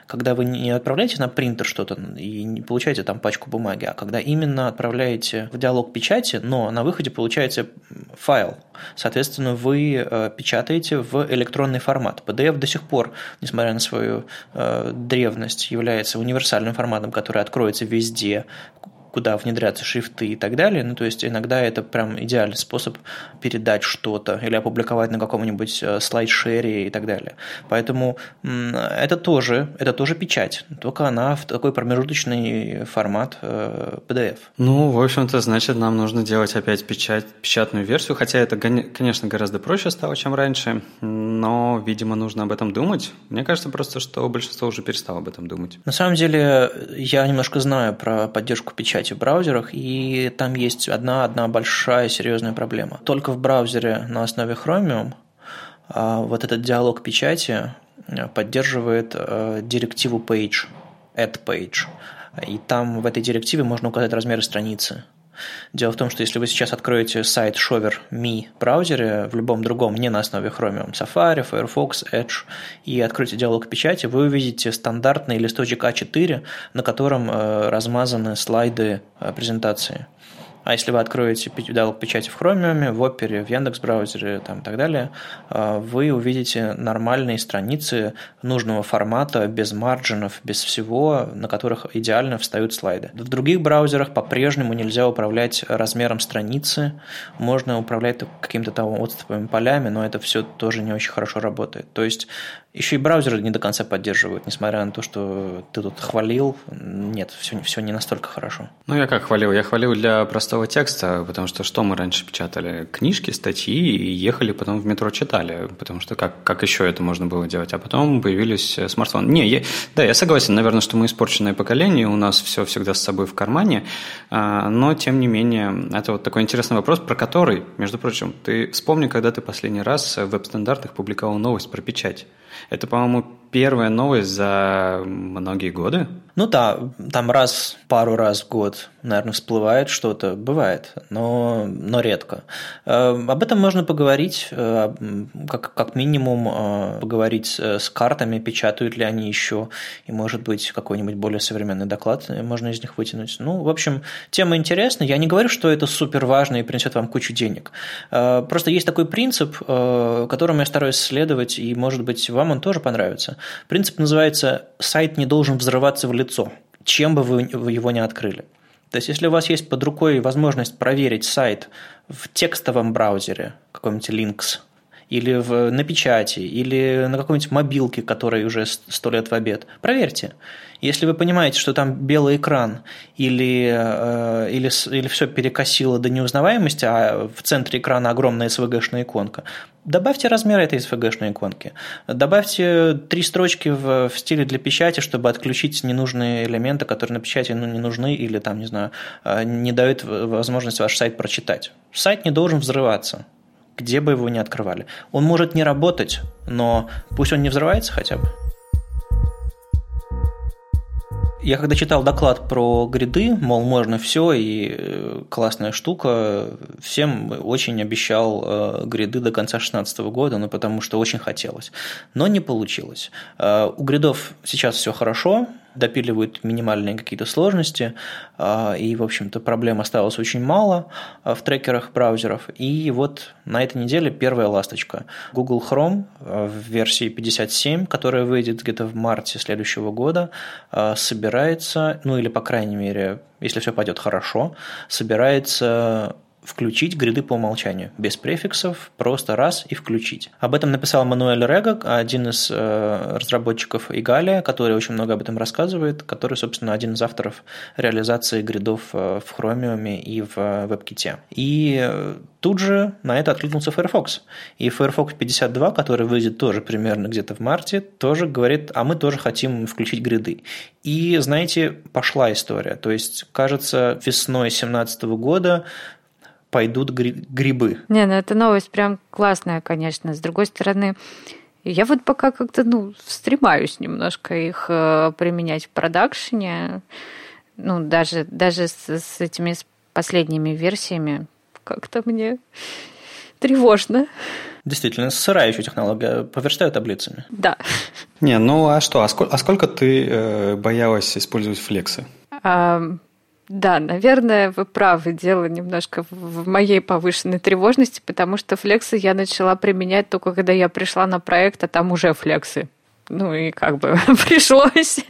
Когда вы не отправляете на принтер что-то и не получаете там пачку бумаги, а когда именно отправляете в диалог печати, но на выходе получаете файл. Соответственно, вы печатаете в электронный формат. пи ди эф до сих пор, несмотря на свою э, древность, является универсальным форматом, который откроется везде, куда внедрятся шрифты и так далее. Ну, то есть, иногда это прям идеальный способ передать что-то или опубликовать на каком-нибудь слайд-шере и так далее. Поэтому это тоже, это тоже печать, только она в такой промежуточный формат пи ди эф. Ну, в общем-то, значит, нам нужно делать опять печать, печатную версию, хотя это, конечно, гораздо проще стало, чем раньше, но, видимо, нужно об этом думать. Мне кажется просто, что большинство уже перестало об этом думать. На самом деле, я немножко знаю про поддержку печати в браузерах, и там есть одна-одна большая серьезная проблема. Только в браузере на основе Chromium вот этот диалог печати поддерживает директиву page. add page. И там в этой директиве можно указать размеры страницы. Дело в том, что если вы сейчас откроете сайт Shover.me в браузере, в любом другом, не на основе Chromium, Safari, Firefox, Edge, и откроете диалог печати, вы увидите стандартный листочек а четыре, на котором э, размазаны слайды э, презентации. А если вы откроете диалог печати в Chromium, в Opera, в Яндекс.Браузере там, и так далее, вы увидите нормальные страницы нужного формата, без марджинов, без всего, на которых идеально встают слайды. В других браузерах по-прежнему нельзя управлять размером страницы, можно управлять какими-то там отступами, полями, но это все тоже не очень хорошо работает. То есть еще и браузеры не до конца поддерживают, несмотря на то, что ты тут хвалил. Нет, все, все не настолько хорошо. Ну, я как хвалил? Я хвалил для простого текста, потому что что мы раньше печатали? Книжки, статьи, и ехали потом в метро читали, потому что как, как еще это можно было делать? А потом появились смартфоны. Не, я, да, я согласен, наверное, что мы испорченное поколение, у нас все всегда с собой в кармане, но, тем не менее, это вот такой интересный вопрос, про который, между прочим, ты вспомни, когда ты последний раз в веб-стандартах публиковал новость про печать. Это, по-моему, первая новость за многие годы. Ну да, там раз, пару раз в год, наверное, всплывает что-то, бывает, но, но редко. Об этом можно поговорить, как, как минимум поговорить с картами, печатают ли они еще, и, может быть, какой-нибудь более современный доклад можно из них вытянуть. Ну, в общем, тема интересная. Я не говорю, что это супер важно и принесет вам кучу денег. Просто есть такой принцип, которому я стараюсь следовать, и, может быть, вам он тоже понравится. Принцип называется «Сайт не должен взрываться в лицо», чем бы вы его ни открыли. То есть, если у вас есть под рукой возможность проверить сайт в текстовом браузере, каком-нибудь Linux, или в, на печати, или на какой-нибудь мобилке, которой уже сто лет в обед, проверьте. Если вы понимаете, что там белый экран или, э, или, или все перекосило до неузнаваемости, а в центре экрана огромная эс ви джи-шная иконка, добавьте размер этой эс ви джи-шной иконки. Добавьте три строчки в, в стиле для печати, чтобы отключить ненужные элементы, которые на печати ну, не нужны или там, не знаю, не дают возможность ваш сайт прочитать. Сайт не должен взрываться, где бы его ни открывали. Он может не работать, но пусть он не взрывается хотя бы. Я когда читал доклад про гриды, мол, можно все, и классная штука, всем очень обещал гриды до конца две тысячи шестнадцатого года, ну, потому что очень хотелось. Но не получилось. У гридов сейчас все хорошо, допиливают минимальные какие-то сложности, и, в общем-то, проблем осталось очень мало в трекерах браузеров. И вот на этой неделе первая ласточка. Google Chrome в версии пятьдесят семь, которая выйдет где-то в марте следующего года, собирается, ну или, по крайней мере, если все пойдет хорошо, собирается включить гриды по умолчанию, без префиксов, просто раз и включить. Об этом написал Мануэль Рега, один из э, разработчиков Игалия, который очень много об этом рассказывает, который, собственно, один из авторов реализации гридов в Chromium и в WebKit. И тут же на это откликнулся Firefox. И Firefox пятьдесят два, который выйдет тоже примерно где-то в марте, тоже говорит, а мы тоже хотим включить гриды. И, знаете, пошла история. То есть, кажется, весной две тысячи семнадцатого года пойдут гри- грибы. Не, ну эта новость прям классная, конечно. С другой стороны, я вот пока как-то, ну, стремаюсь немножко их э, применять в продакшене. Ну, даже, даже с, с этими с последними версиями как-то мне тревожно. Действительно, сырая еще технология, поверстаю таблицами. Да. Не, ну а что, а сколько, а сколько ты э, боялась использовать флексы? А... Да, наверное, вы правы. Дело немножко в моей повышенной тревожности, потому что флексы я начала применять только когда я пришла на проект, а там уже флексы. Ну и как бы пришлось.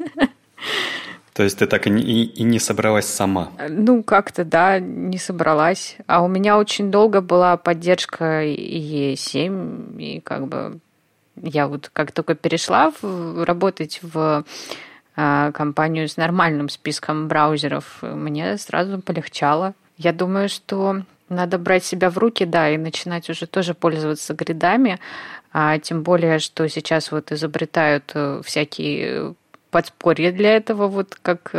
То есть ты так и, и не собралась сама? Ну, как-то, да, не собралась. А у меня очень долго была поддержка и семь, и как бы я вот как только перешла в, работать в компанию с нормальным списком браузеров, мне сразу полегчало. Я думаю, что надо брать себя в руки, да, и начинать уже тоже пользоваться гридами, а тем более, что сейчас вот изобретают всякие подспорья для этого, вот как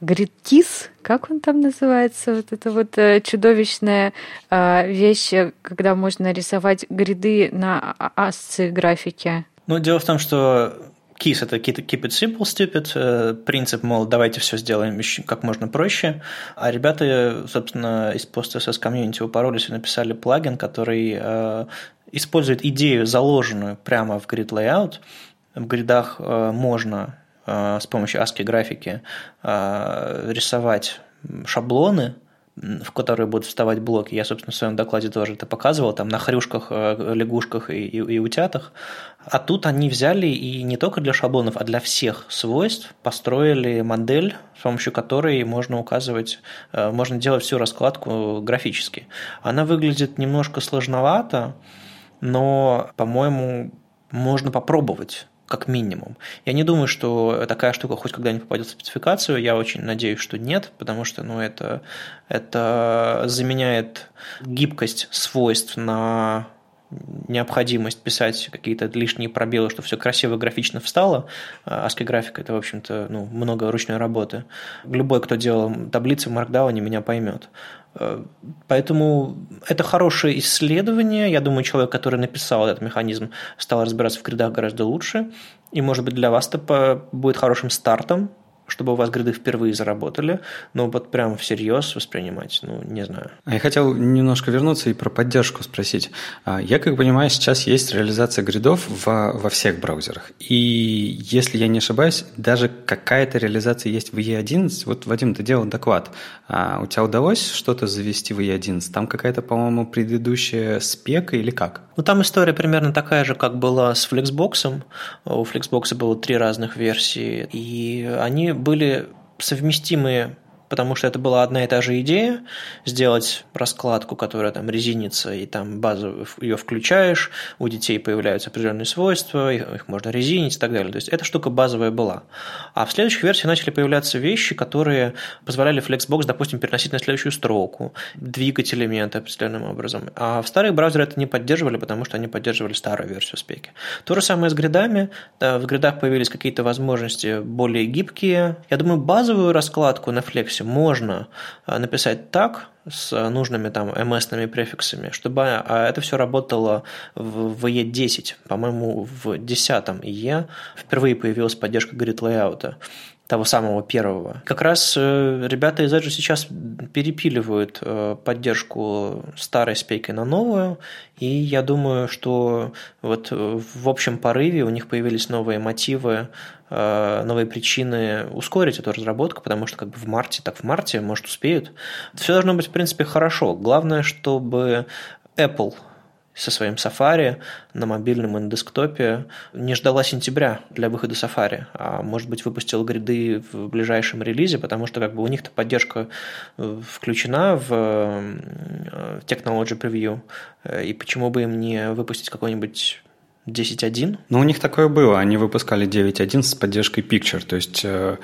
гридкис, как он там называется, вот это вот чудовищная вещь, когда можно рисовать гриды на асци графике. Ну, дело в том, что Keys – это keep it simple, stupid. Принцип, мол, давайте все сделаем как можно проще. А ребята, собственно, из PostCSS комьюнити упоролись и написали плагин, который использует идею, заложенную прямо в grid layout. В гридах можно с помощью аски графики рисовать шаблоны, в которые будут вставать блоки. Я, собственно, в своем докладе тоже это показывал, там на хрюшках, лягушках и, и, и утятах. А тут они взяли и не только для шаблонов, а для всех свойств построили модель, с помощью которой можно указывать, можно делать всю раскладку графически. Она выглядит немножко сложновато, но, по-моему, можно попробовать. Как минимум. Я не думаю, что такая штука хоть когда-нибудь попадет в спецификацию. Я очень надеюсь, что нет, потому что ну, это, это заменяет гибкость свойств на необходимость писать какие-то лишние пробелы, чтобы все красиво графично встало. аски графика – это, в общем-то, ну, много ручной работы. Любой, кто делал таблицы в маркдауне, меня поймет. Поэтому это хорошее исследование. Я думаю, человек, который написал этот механизм, стал разбираться в гридах гораздо лучше. И, может быть, для вас это будет хорошим стартом, чтобы у вас гриды впервые заработали. Но вот прям всерьез воспринимать, ну, не знаю. Я хотел немножко вернуться и про поддержку спросить. Я, как понимаю, сейчас есть реализация гридов во, во всех браузерах. И, если я не ошибаюсь, даже какая-то реализация есть в и одиннадцать. Вот, Вадим, ты делал доклад. У тебя удалось что-то завести в и одиннадцать? Там какая-то, по-моему, предыдущая спека или как? Ну, там история примерно такая же, как была с Flexbox. У Flexbox было три разных версии, и они были совместимые, потому что это была одна и та же идея сделать раскладку, которая там резинится, и там базу ее включаешь, у детей появляются определенные свойства, их, их можно резинить и так далее. То есть эта штука базовая была. А в следующих версиях начали появляться вещи, которые позволяли Flexbox, допустим, переносить на следующую строку, двигать элементы определенным образом. А в старых браузерах это не поддерживали, потому что они поддерживали старую версию спеки. То же самое с гридами. В гридах появились какие-то возможности более гибкие. Я думаю, базовую раскладку на Flex можно написать так, с нужными там эм эс-ными префиксами, чтобы это все работало в и десять. По-моему, в десятом и и впервые появилась поддержка grid-лейаута, того самого первого. Как раз ребята из Edge сейчас перепиливают поддержку старой спекой на новую, и я думаю, что вот в общем порыве у них появились новые мотивы, новые причины ускорить эту разработку, потому что как бы в марте, так в марте, может, успеют. Все должно быть, в принципе, хорошо. Главное, чтобы Apple со своим Safari на мобильном и на десктопе не ждала сентября для выхода Safari, а, может быть, выпустила гриды в ближайшем релизе, потому что как бы у них-то поддержка включена в Technology Preview, и почему бы им не выпустить какой-нибудь десять точка один? Ну, у них такое было. Они выпускали девять точка один с поддержкой Picture, то есть э,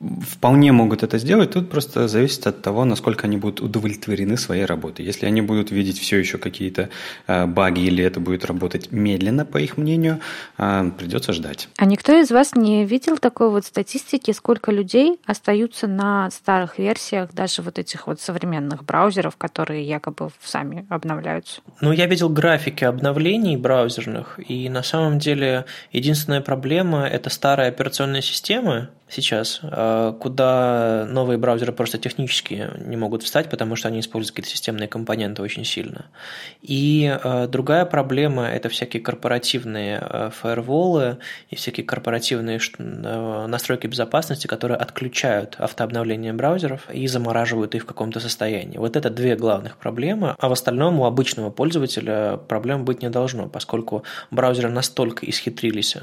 вполне могут это сделать. Тут просто зависит от того, насколько они будут удовлетворены своей работой. Если они будут видеть все еще какие-то э, баги или это будет работать медленно, по их мнению, э, придется ждать. А никто из вас не видел такой вот статистики, сколько людей остаются на старых версиях даже вот этих вот современных браузеров, которые якобы сами обновляются? Ну, я видел графики обновлений браузерных, и на самом деле единственная проблема – это старая операционная система сейчас, куда новые браузеры просто технически не могут встать, потому что они используют какие-то системные компоненты очень сильно. И другая проблема – это всякие корпоративные фаерволы и всякие корпоративные настройки безопасности, которые отключают автообновление браузеров и замораживают их в каком-то состоянии. Вот это две главных проблемы, а в остальном у обычного пользователя проблем быть не должно, поскольку браузеры настолько исхитрились,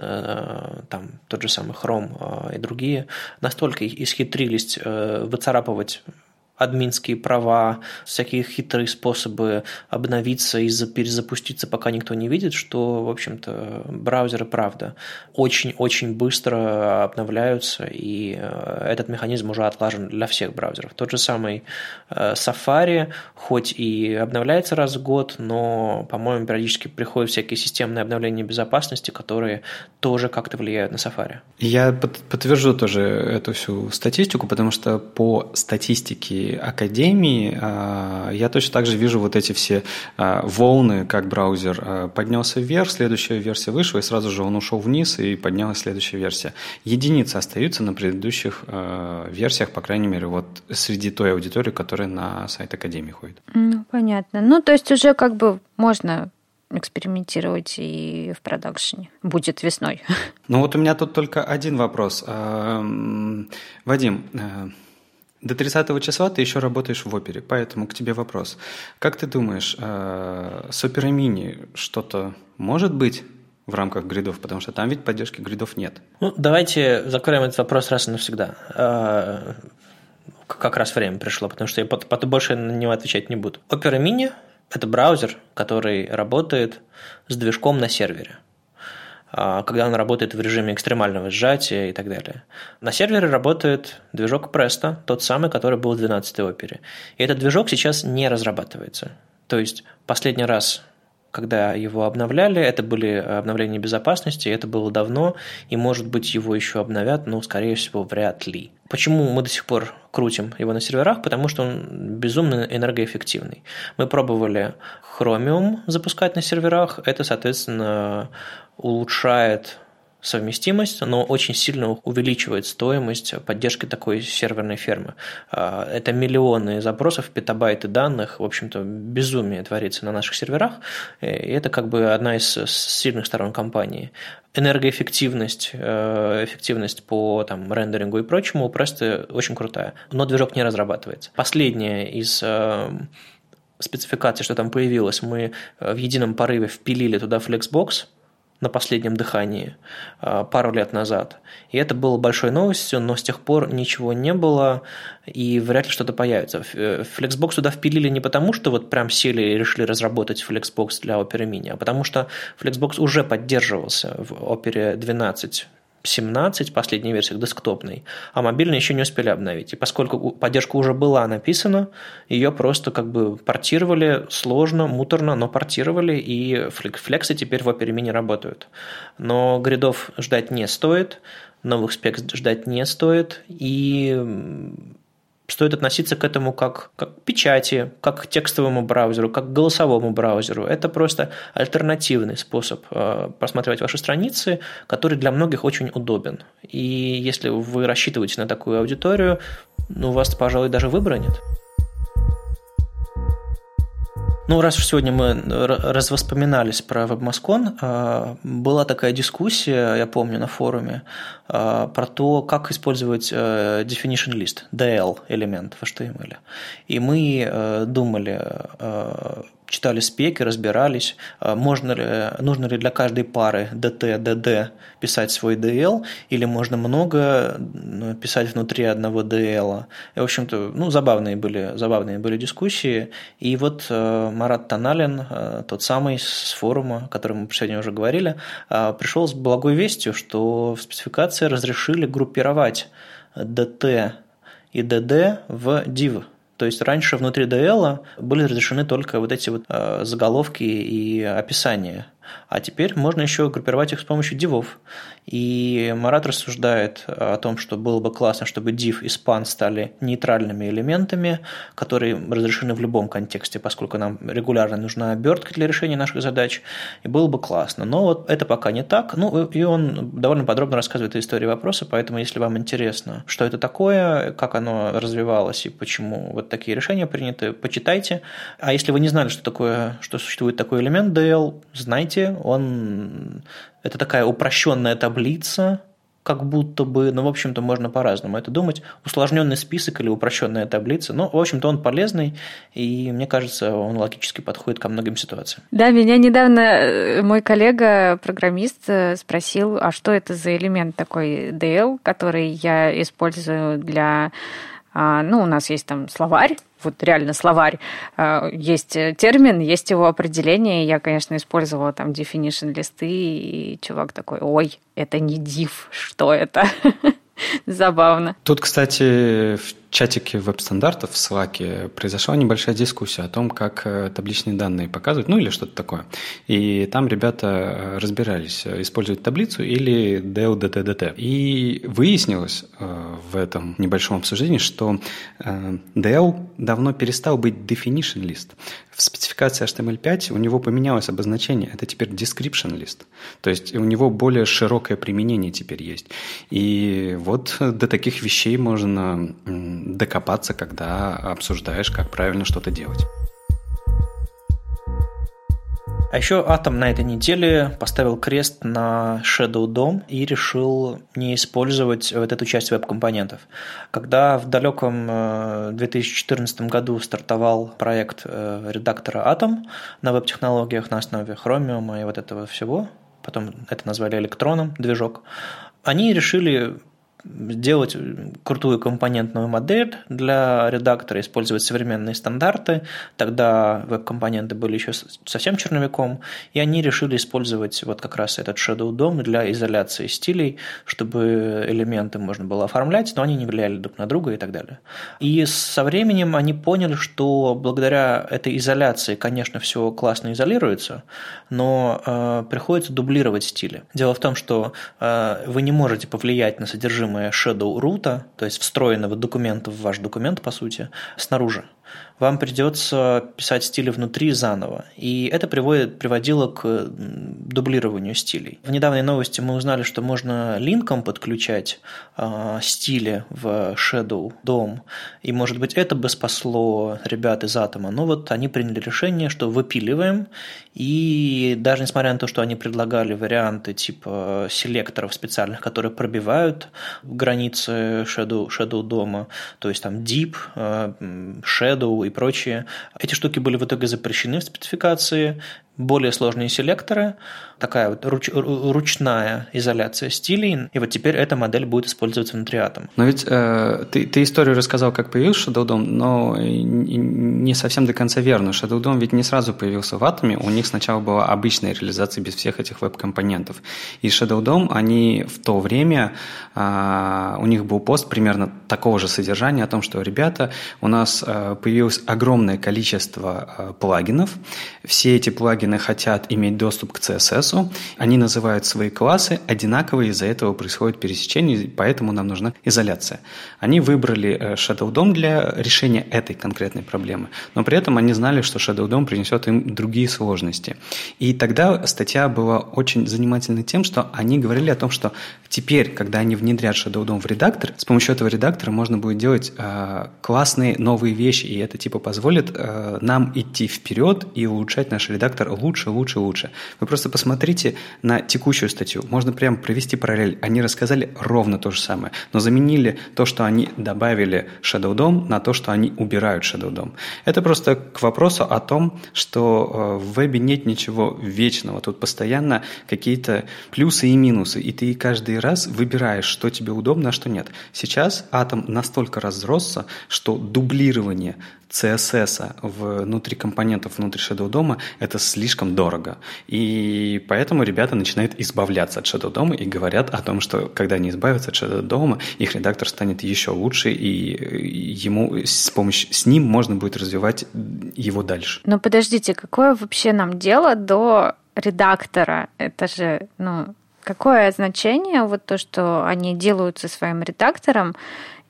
там тот же самый Chrome и другие, настолько только исхитрились выцарапывать админские права, всякие хитрые способы обновиться и перезапуститься, пока никто не видит, что, в общем-то, браузеры, правда, очень-очень быстро обновляются, и этот механизм уже отлажен для всех браузеров. Тот же самый Safari, хоть и обновляется раз в год, но, по-моему, периодически приходят всякие системные обновления безопасности, которые тоже как-то влияют на Safari. Я подтвержу тоже эту всю статистику, потому что по статистике и академии, я точно так же вижу вот эти все волны, как браузер поднялся вверх, следующая версия вышла, и сразу же он ушел вниз, и поднялась следующая версия. Единицы остаются на предыдущих версиях, по крайней мере, вот среди той аудитории, которая на сайт академии ходит. Ну, понятно. Ну, то есть уже как бы можно экспериментировать и в продакшене. Будет весной. Ну вот у меня тут только один вопрос. Вадим, до тридцатого числа ты еще работаешь в опере, поэтому к тебе вопрос. Как ты думаешь, с Opera Mini что-то может быть в рамках гридов? Потому что там ведь поддержки гридов нет. Ну, давайте закроем этот вопрос раз и навсегда. Как раз время пришло, потому что я потом больше на него отвечать не буду. Opera Mini – это браузер, который работает с движком на сервере, когда он работает в режиме экстремального сжатия и так далее. На сервере работает движок Presto, тот самый, который был в двенадцатой опере. И этот движок сейчас не разрабатывается. То есть последний раз, когда его обновляли, это были обновления безопасности, это было давно, и, может быть, его еще обновят, но, скорее всего, вряд ли. Почему мы до сих пор крутим его на серверах? Потому что он безумно энергоэффективный. Мы пробовали Chromium запускать на серверах. Это, соответственно, улучшает совместимость, но очень сильно увеличивает стоимость поддержки такой серверной фермы. Это миллионы запросов, петабайты данных, в общем-то, безумие творится на наших серверах, и это как бы одна из сильных сторон компании. Энергоэффективность, эффективность по там, рендерингу и прочему просто очень крутая, но движок не разрабатывается. Последнее из спецификаций, что там появилось, мы в едином порыве впилили туда Flexbox, на последнем дыхании пару лет назад. И это было большой новостью, но с тех пор ничего не было, и вряд ли что-то появится. Flexbox туда впилили не потому, что вот прям сели и решили разработать Flexbox для Opera Mini, а потому что Flexbox уже поддерживался в Opera двенадцать семнадцать, последней версии десктопной, а мобильный еще не успели обновить. И поскольку поддержка уже была написана, ее просто как бы портировали сложно, муторно, но портировали, и флексы теперь в Opera Mini работают. Но гридов ждать не стоит, новых спекс ждать не стоит, и стоит относиться к этому как, как к печати, как к текстовому браузеру, как к голосовому браузеру. Это просто альтернативный способ просматривать ваши страницы, который для многих очень удобен. И если вы рассчитываете на такую аудиторию, ну, у вас, пожалуй, даже выбора нет. Ну, раз уж сегодня мы развоспоминались про WebMoscon, была такая дискуссия, я помню, на форуме, про то, как использовать definition list, ди эл элемент в эйч ти эм эл. И мы думали, читали спеки, разбирались, можно ли, нужно ли для каждой пары ди ти, ди ди писать свой ди эл, или можно много писать внутри одного ди эл. И, в общем-то, ну, забавные были, забавные были дискуссии. И вот Марат Таналин, тот самый с форума, о котором мы сегодня уже говорили, пришел с благой вестью, что в спецификации разрешили группировать ди ти и ди ди в div. То есть раньше внутри ди эл были разрешены только вот эти вот э, заголовки и описания, а теперь можно еще группировать их с помощью дивов. И Марат рассуждает о том, что было бы классно, чтобы div и span стали нейтральными элементами, которые разрешены в любом контексте, поскольку нам регулярно нужна обертка для решения наших задач, и было бы классно. Но вот это пока не так. Ну и он довольно подробно рассказывает о истории вопроса, поэтому если вам интересно, что это такое, как оно развивалось и почему вот такие решения приняты, почитайте. А если вы не знали, что такое, что существует такой элемент ди эл, знайте, он... Это такая упрощенная таблица, как будто бы, ну, в общем-то, можно по-разному это думать. Усложненный список или упрощенная таблица, ну, в общем-то, он полезный, и, мне кажется, он логически подходит ко многим ситуациям. Да, меня недавно мой коллега-программист спросил, а что это за элемент такой ди эл, который я использую для... Ну, у нас есть там словарь, вот реально словарь, есть термин, есть его определение. Я, конечно, использовала там definition листы, и чувак такой: ой, это не div, что это? Забавно. Тут, кстати, в чатике веб-стандартов в Slack'е произошла небольшая дискуссия о том, как табличные данные показывать, ну или что-то такое. И там ребята разбирались, использовать таблицу или ди эл ди ти ди ти. И выяснилось в этом небольшом обсуждении, что ди эл давно перестал быть definition list. В спецификации эйч ти эм эль пять у него поменялось обозначение, это теперь description list. То есть у него более широкое применение теперь есть. И вот до таких вещей можно докопаться, когда обсуждаешь, как правильно что-то делать. А еще Atom на этой неделе поставил крест на Shadow дом и решил не использовать вот эту часть веб-компонентов. Когда в далеком две тысячи четырнадцатом году стартовал проект редактора Atom на веб-технологиях на основе Chromium и вот этого всего, потом это назвали электроном, движок, они решили делать крутую компонентную модель для редактора, использовать современные стандарты. Тогда веб-компоненты были еще совсем черновиком, и они решили использовать вот как раз этот Shadow дом для изоляции стилей, чтобы элементы можно было оформлять, но они не влияли друг на друга и так далее. И со временем они поняли, что благодаря этой изоляции, конечно, все классно изолируется, но э, приходится дублировать стили. Дело в том, что э, вы не можете повлиять на содержимое Shadow Root, то есть встроенного документа в ваш документ, по сути, снаружи. Вам придется писать стили внутри заново, и это приводит, приводило к дублированию стилей. В недавней новости мы узнали, что можно линком подключать э, стили в Shadow дом, и, может быть, это бы спасло ребят из Атома, но вот они приняли решение, что выпиливаем, и даже несмотря на то, что они предлагали варианты типа селекторов специальных, которые пробивают границы Shadow, Shadow дома, то есть там Deep, э, Shadow, и прочие. Эти штуки были в итоге запрещены в спецификации. Более сложные селекторы, такая вот руч, ручная изоляция стилей, и вот теперь эта модель будет использоваться внутри Atom. Но ведь э, ты, ты историю рассказал, как появился Shadow дом, но не совсем до конца верно. Shadow дом ведь не сразу появился в Atom, у них сначала была обычная реализация без всех этих веб-компонентов. И Shadow дом, они в то время, э, у них был пост примерно такого же содержания о том, что, ребята, у нас э, появилось огромное количество э, плагинов, все эти плагины хотят иметь доступ к си эс эс, они называют свои классы одинаковые, из-за этого происходит пересечение, поэтому нам нужна изоляция. Они выбрали Shadow дом для решения этой конкретной проблемы, но при этом они знали, что Shadow дом принесет им другие сложности. И тогда статья была очень занимательна тем, что они говорили о том, что теперь, когда они внедрят Shadow дом в редактор, с помощью этого редактора можно будет делать э, классные новые вещи, и это типа позволит э, нам идти вперед и улучшать наш редактор лучше, лучше, лучше. Вы просто посмотрите на текущую статью. Можно прямо провести параллель. Они рассказали ровно то же самое, но заменили то, что они добавили Shadow дом, на то, что они убирают Shadow дом. Это просто к вопросу о том, что в вебе нет ничего вечного. Тут постоянно какие-то плюсы и минусы, и ты каждый раз выбираешь, что тебе удобно, а что нет. Сейчас Atom настолько разросся, что дублирование си эс эс внутри компонентов, внутри Shadow дома, это слишком дорого. И поэтому ребята начинают избавляться от Shadow дома и говорят о том, что когда они избавятся от Shadow дома, их редактор станет еще лучше, и ему с помощью с ним можно будет развивать его дальше. Но подождите, какое вообще нам дело до редактора? Это же, ну, какое значение вот то, что они делают со своим редактором,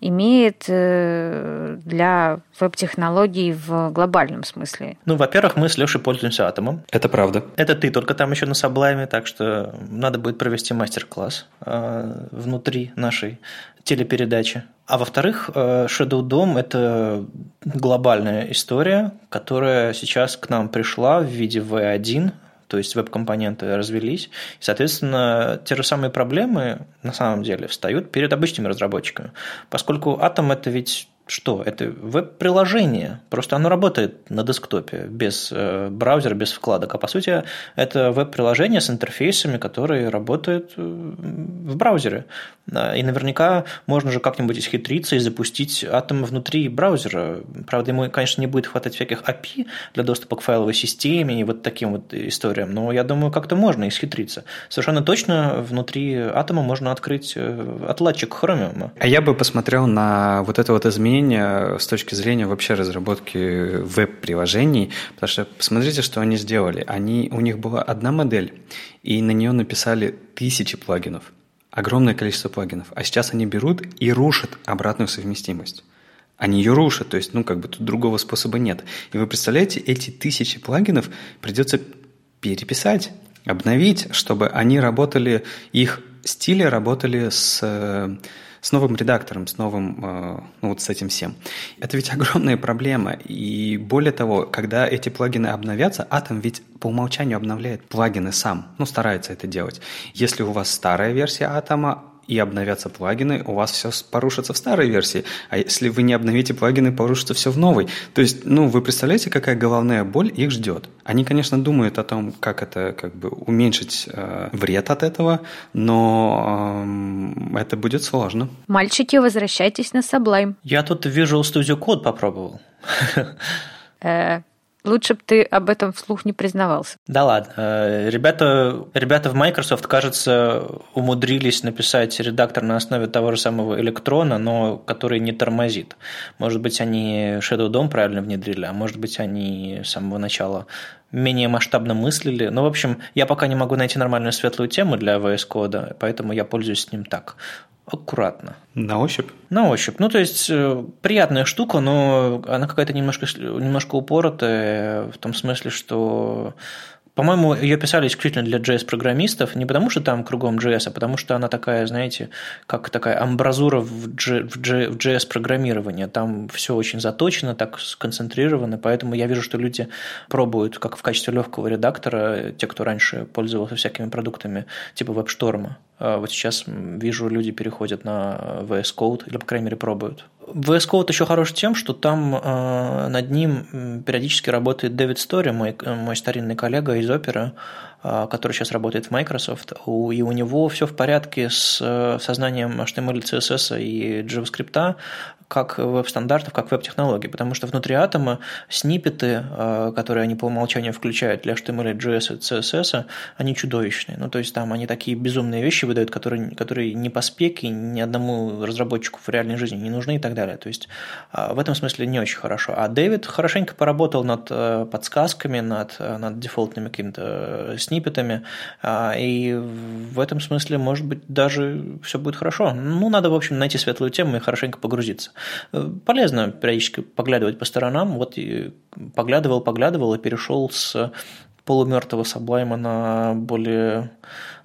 имеет для веб-технологий в глобальном смысле? Ну, во-первых, мы с Лешей пользуемся Атомом. Это правда. Это ты только там еще на Sublime, так что надо будет провести мастер-класс э, внутри нашей телепередачи. А во-вторых, Shadow дом – это глобальная история, которая сейчас к нам пришла в виде ви один, то есть веб-компоненты развелись, и, соответственно, те же самые проблемы на самом деле встают перед обычными разработчиками, поскольку Atom – это ведь что? Это веб-приложение, просто оно работает на десктопе, без браузера, без вкладок, а по сути это веб-приложение с интерфейсами, которые работают в браузере, и наверняка можно же как-нибудь исхитриться и запустить Atom внутри браузера, правда, ему, конечно, не будет хватать всяких эй пи ай для доступа к файловой системе и вот таким вот историям, но я думаю, как-то можно исхитриться, совершенно точно внутри Atom можно открыть отладчик Chromium. А я бы посмотрел на вот это вот изменение изменения с точки зрения вообще разработки веб-приложений, потому что посмотрите, что они сделали. Они, у них была одна модель, и на нее написали тысячи плагинов, огромное количество плагинов, а сейчас они берут и рушат обратную совместимость. Они ее рушат, то есть, ну, как бы тут другого способа нет. И вы представляете, эти тысячи плагинов придется переписать, обновить, чтобы они работали, их стили работали с, с новым редактором, с новым, ну, вот с этим всем. Это ведь огромная проблема. И более того, когда эти плагины обновятся, Atom ведь по умолчанию обновляет плагины сам, ну, старается это делать. Если у вас старая версия Atom, и обновятся плагины, у вас все порушится в старой версии. А если вы не обновите плагины, порушится все в новой. То есть, ну, вы представляете, какая головная боль их ждет. Они, конечно, думают о том, как это, как бы, уменьшить э, вред от этого, но э, это будет сложно. Мальчики, возвращайтесь на Sublime. Я тут Visual Studio Code попробовал. Лучше бы ты об этом вслух не признавался. Да ладно. Ребята, ребята в Microsoft, кажется, умудрились написать редактор на основе того же самого электрона, но который не тормозит. Может быть, они Shadow дом правильно внедрили, а может быть, они с самого начала менее масштабно мыслили. Ну, в общем, я пока не могу найти нормальную светлую тему для ви эс Code, поэтому я пользуюсь ним так. Аккуратно. На ощупь? На ощупь. Ну, то есть, приятная штука, но она какая-то немножко, немножко упоротая, в том смысле, что, по-моему, ее писали исключительно для джей эс-программистов, не потому что там кругом джей эс, а потому что она такая, знаете, как такая амбразура в джей эс-программировании. Там все очень заточено, так сконцентрировано, поэтому я вижу, что люди пробуют, как в качестве легкого редактора, те, кто раньше пользовался всякими продуктами типа WebStorm. Вот сейчас вижу, люди переходят на ви эс Code, или, по крайней мере, пробуют. ви эс Code еще хорош тем, что там э, над ним периодически работает Дэвид Стори, мой, мой старинный коллега из Opera, э, который сейчас работает в Microsoft, у, и у него все в порядке с э, сознанием эйч ти эм эль, си эс эс и JavaScript, как веб-стандартов, как веб-технологий, потому что внутри Атома сниппеты, э, которые они по умолчанию включают для эйч ти эм эль, джей эс и си эс эс, они чудовищные. Ну, то есть, там они такие безумные вещи выдают, которые, которые ни по спеке, ни одному разработчику в реальной жизни не нужны и так далее. То есть, в этом смысле не очень хорошо. А Дэвид хорошенько поработал над подсказками, над, над дефолтными какими-то сниппетами, и в этом смысле, может быть, даже все будет хорошо. Ну, надо, в общем, найти светлую тему и хорошенько погрузиться. Полезно периодически поглядывать по сторонам. Вот и поглядывал, поглядывал и перешел с полумертвого Sublime на более,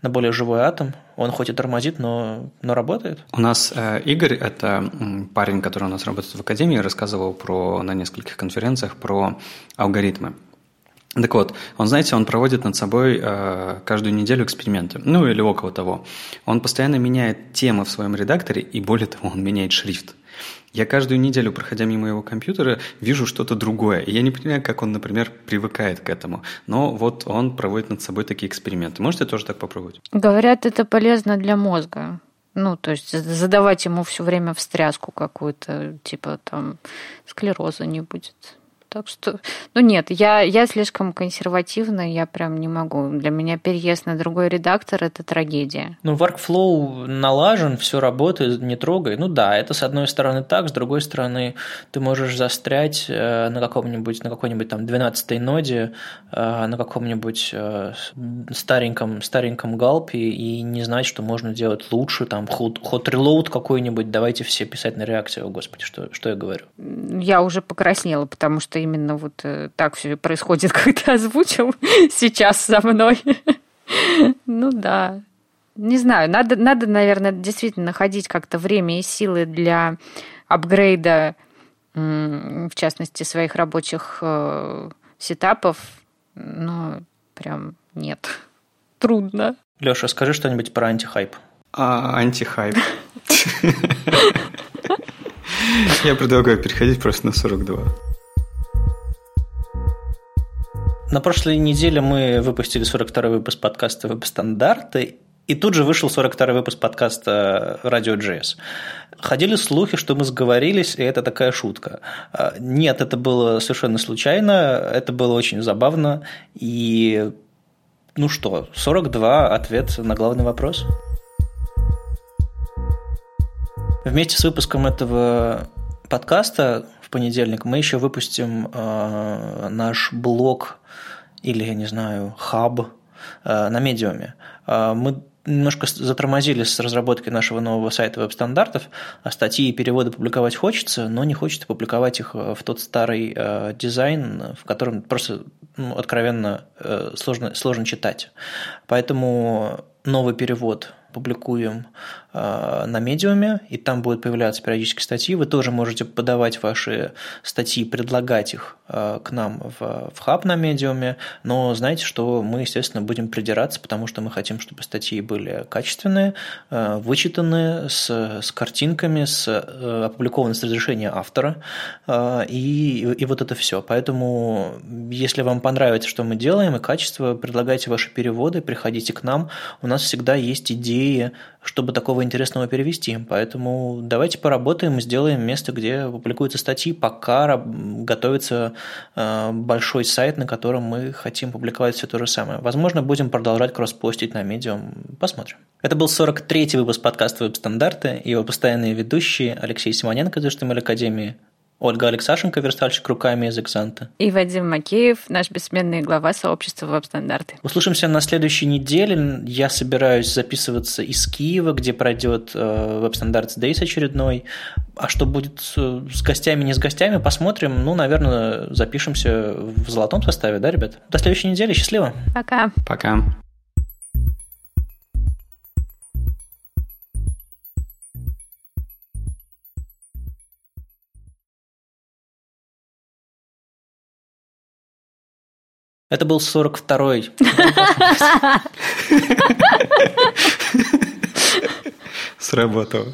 на более живой Atom. Он хоть и тормозит, но, но работает. У нас э, Игорь, это парень, который у нас работает в Академии, рассказывал про, на нескольких конференциях про алгоритмы. Так вот, он, знаете, он проводит над собой э, каждую неделю эксперименты, ну или около того. Он постоянно меняет темы в своем редакторе, и более того, он меняет шрифт. Я каждую неделю, проходя мимо его компьютера, вижу что-то другое. И я не понимаю, как он, например, привыкает к этому. Но вот он проводит над собой такие эксперименты. Можете тоже так попробовать? Говорят, это полезно для мозга. Ну, то есть задавать ему все время встряску какую-то, типа там склероза не будет. Так что, ну нет, я, я слишком консервативна, я прям не могу. Для меня переезд на другой редактор – это трагедия. Ну, workflow налажен, все работает, не трогай. Ну да, это с одной стороны так, с другой стороны ты можешь застрять на каком-нибудь, на какой-нибудь там двенадцатой ноде, на каком-нибудь стареньком, стареньком галпе и не знать, что можно делать лучше, там, hot, hot reload какой-нибудь, давайте все писать на реакцию. О, Господи, что, что я говорю? Я уже покраснела, потому что именно вот так все происходит, когда озвучил сейчас со мной. Ну да. Не знаю, надо, надо, наверное, действительно находить как-то время и силы для апгрейда, в частности, своих рабочих сетапов, но прям нет. Трудно. Леша, скажи что-нибудь про антихайп. А, антихайп. Я предлагаю переходить просто на сорок два. На прошлой неделе мы выпустили сорок второй выпуск подкаста «Веб-стандарты», и тут же вышел сорок второй выпуск подкаста «Радио.js». Ходили слухи, что мы сговорились, и это такая шутка. Нет, это было совершенно случайно, это было очень забавно. И ну что, сорок два – ответ на главный вопрос. Вместе с выпуском этого подкаста в понедельник мы еще выпустим э, наш блог или, я не знаю, хаб э, на Медиуме. Э, мы немножко затормозили с разработкой нашего нового сайта веб-стандартов, а статьи и переводы публиковать хочется, но не хочется публиковать их в тот старый э, дизайн, в котором просто ну, откровенно э, сложно, сложно читать. Поэтому новый перевод публикуем э, на Медиуме, и там будут появляться периодически статьи. Вы тоже можете подавать ваши статьи, предлагать их э, к нам в, в хаб на Медиуме, но знайте, что мы, естественно, будем придираться, потому что мы хотим, чтобы статьи были качественные, э, вычитанные, с, с картинками, с, э, опубликованы с разрешения автора, э, и, и вот это все. Поэтому, если вам понравится, что мы делаем, и качество, предлагайте ваши переводы, приходите к нам. У нас всегда есть идеи, чтобы такого интересного перевести. Поэтому давайте поработаем, сделаем место, где публикуются статьи, пока готовится большой сайт, на котором мы хотим публиковать все то же самое. Возможно, будем продолжать кросс-постить на Medium. Посмотрим. Это был сорок третий выпуск подкаста «Веб-стандарты». Его постоянные ведущие Алексей Симоненко из Тымаль Академии, Ольга Алексашенко, верстальщик руками из Экзанта. И Вадим Макеев, наш бессменный глава сообщества «Веб-стандарты». Услышимся на следующей неделе. Я собираюсь записываться из Киева, где пройдет «Веб-стандартс Дейс» очередной. А что будет с гостями, не с гостями, посмотрим. Ну, наверное, запишемся в золотом составе, да, ребят? До следующей недели. Счастливо. Пока. Пока. Это был сорок второй. Сработало.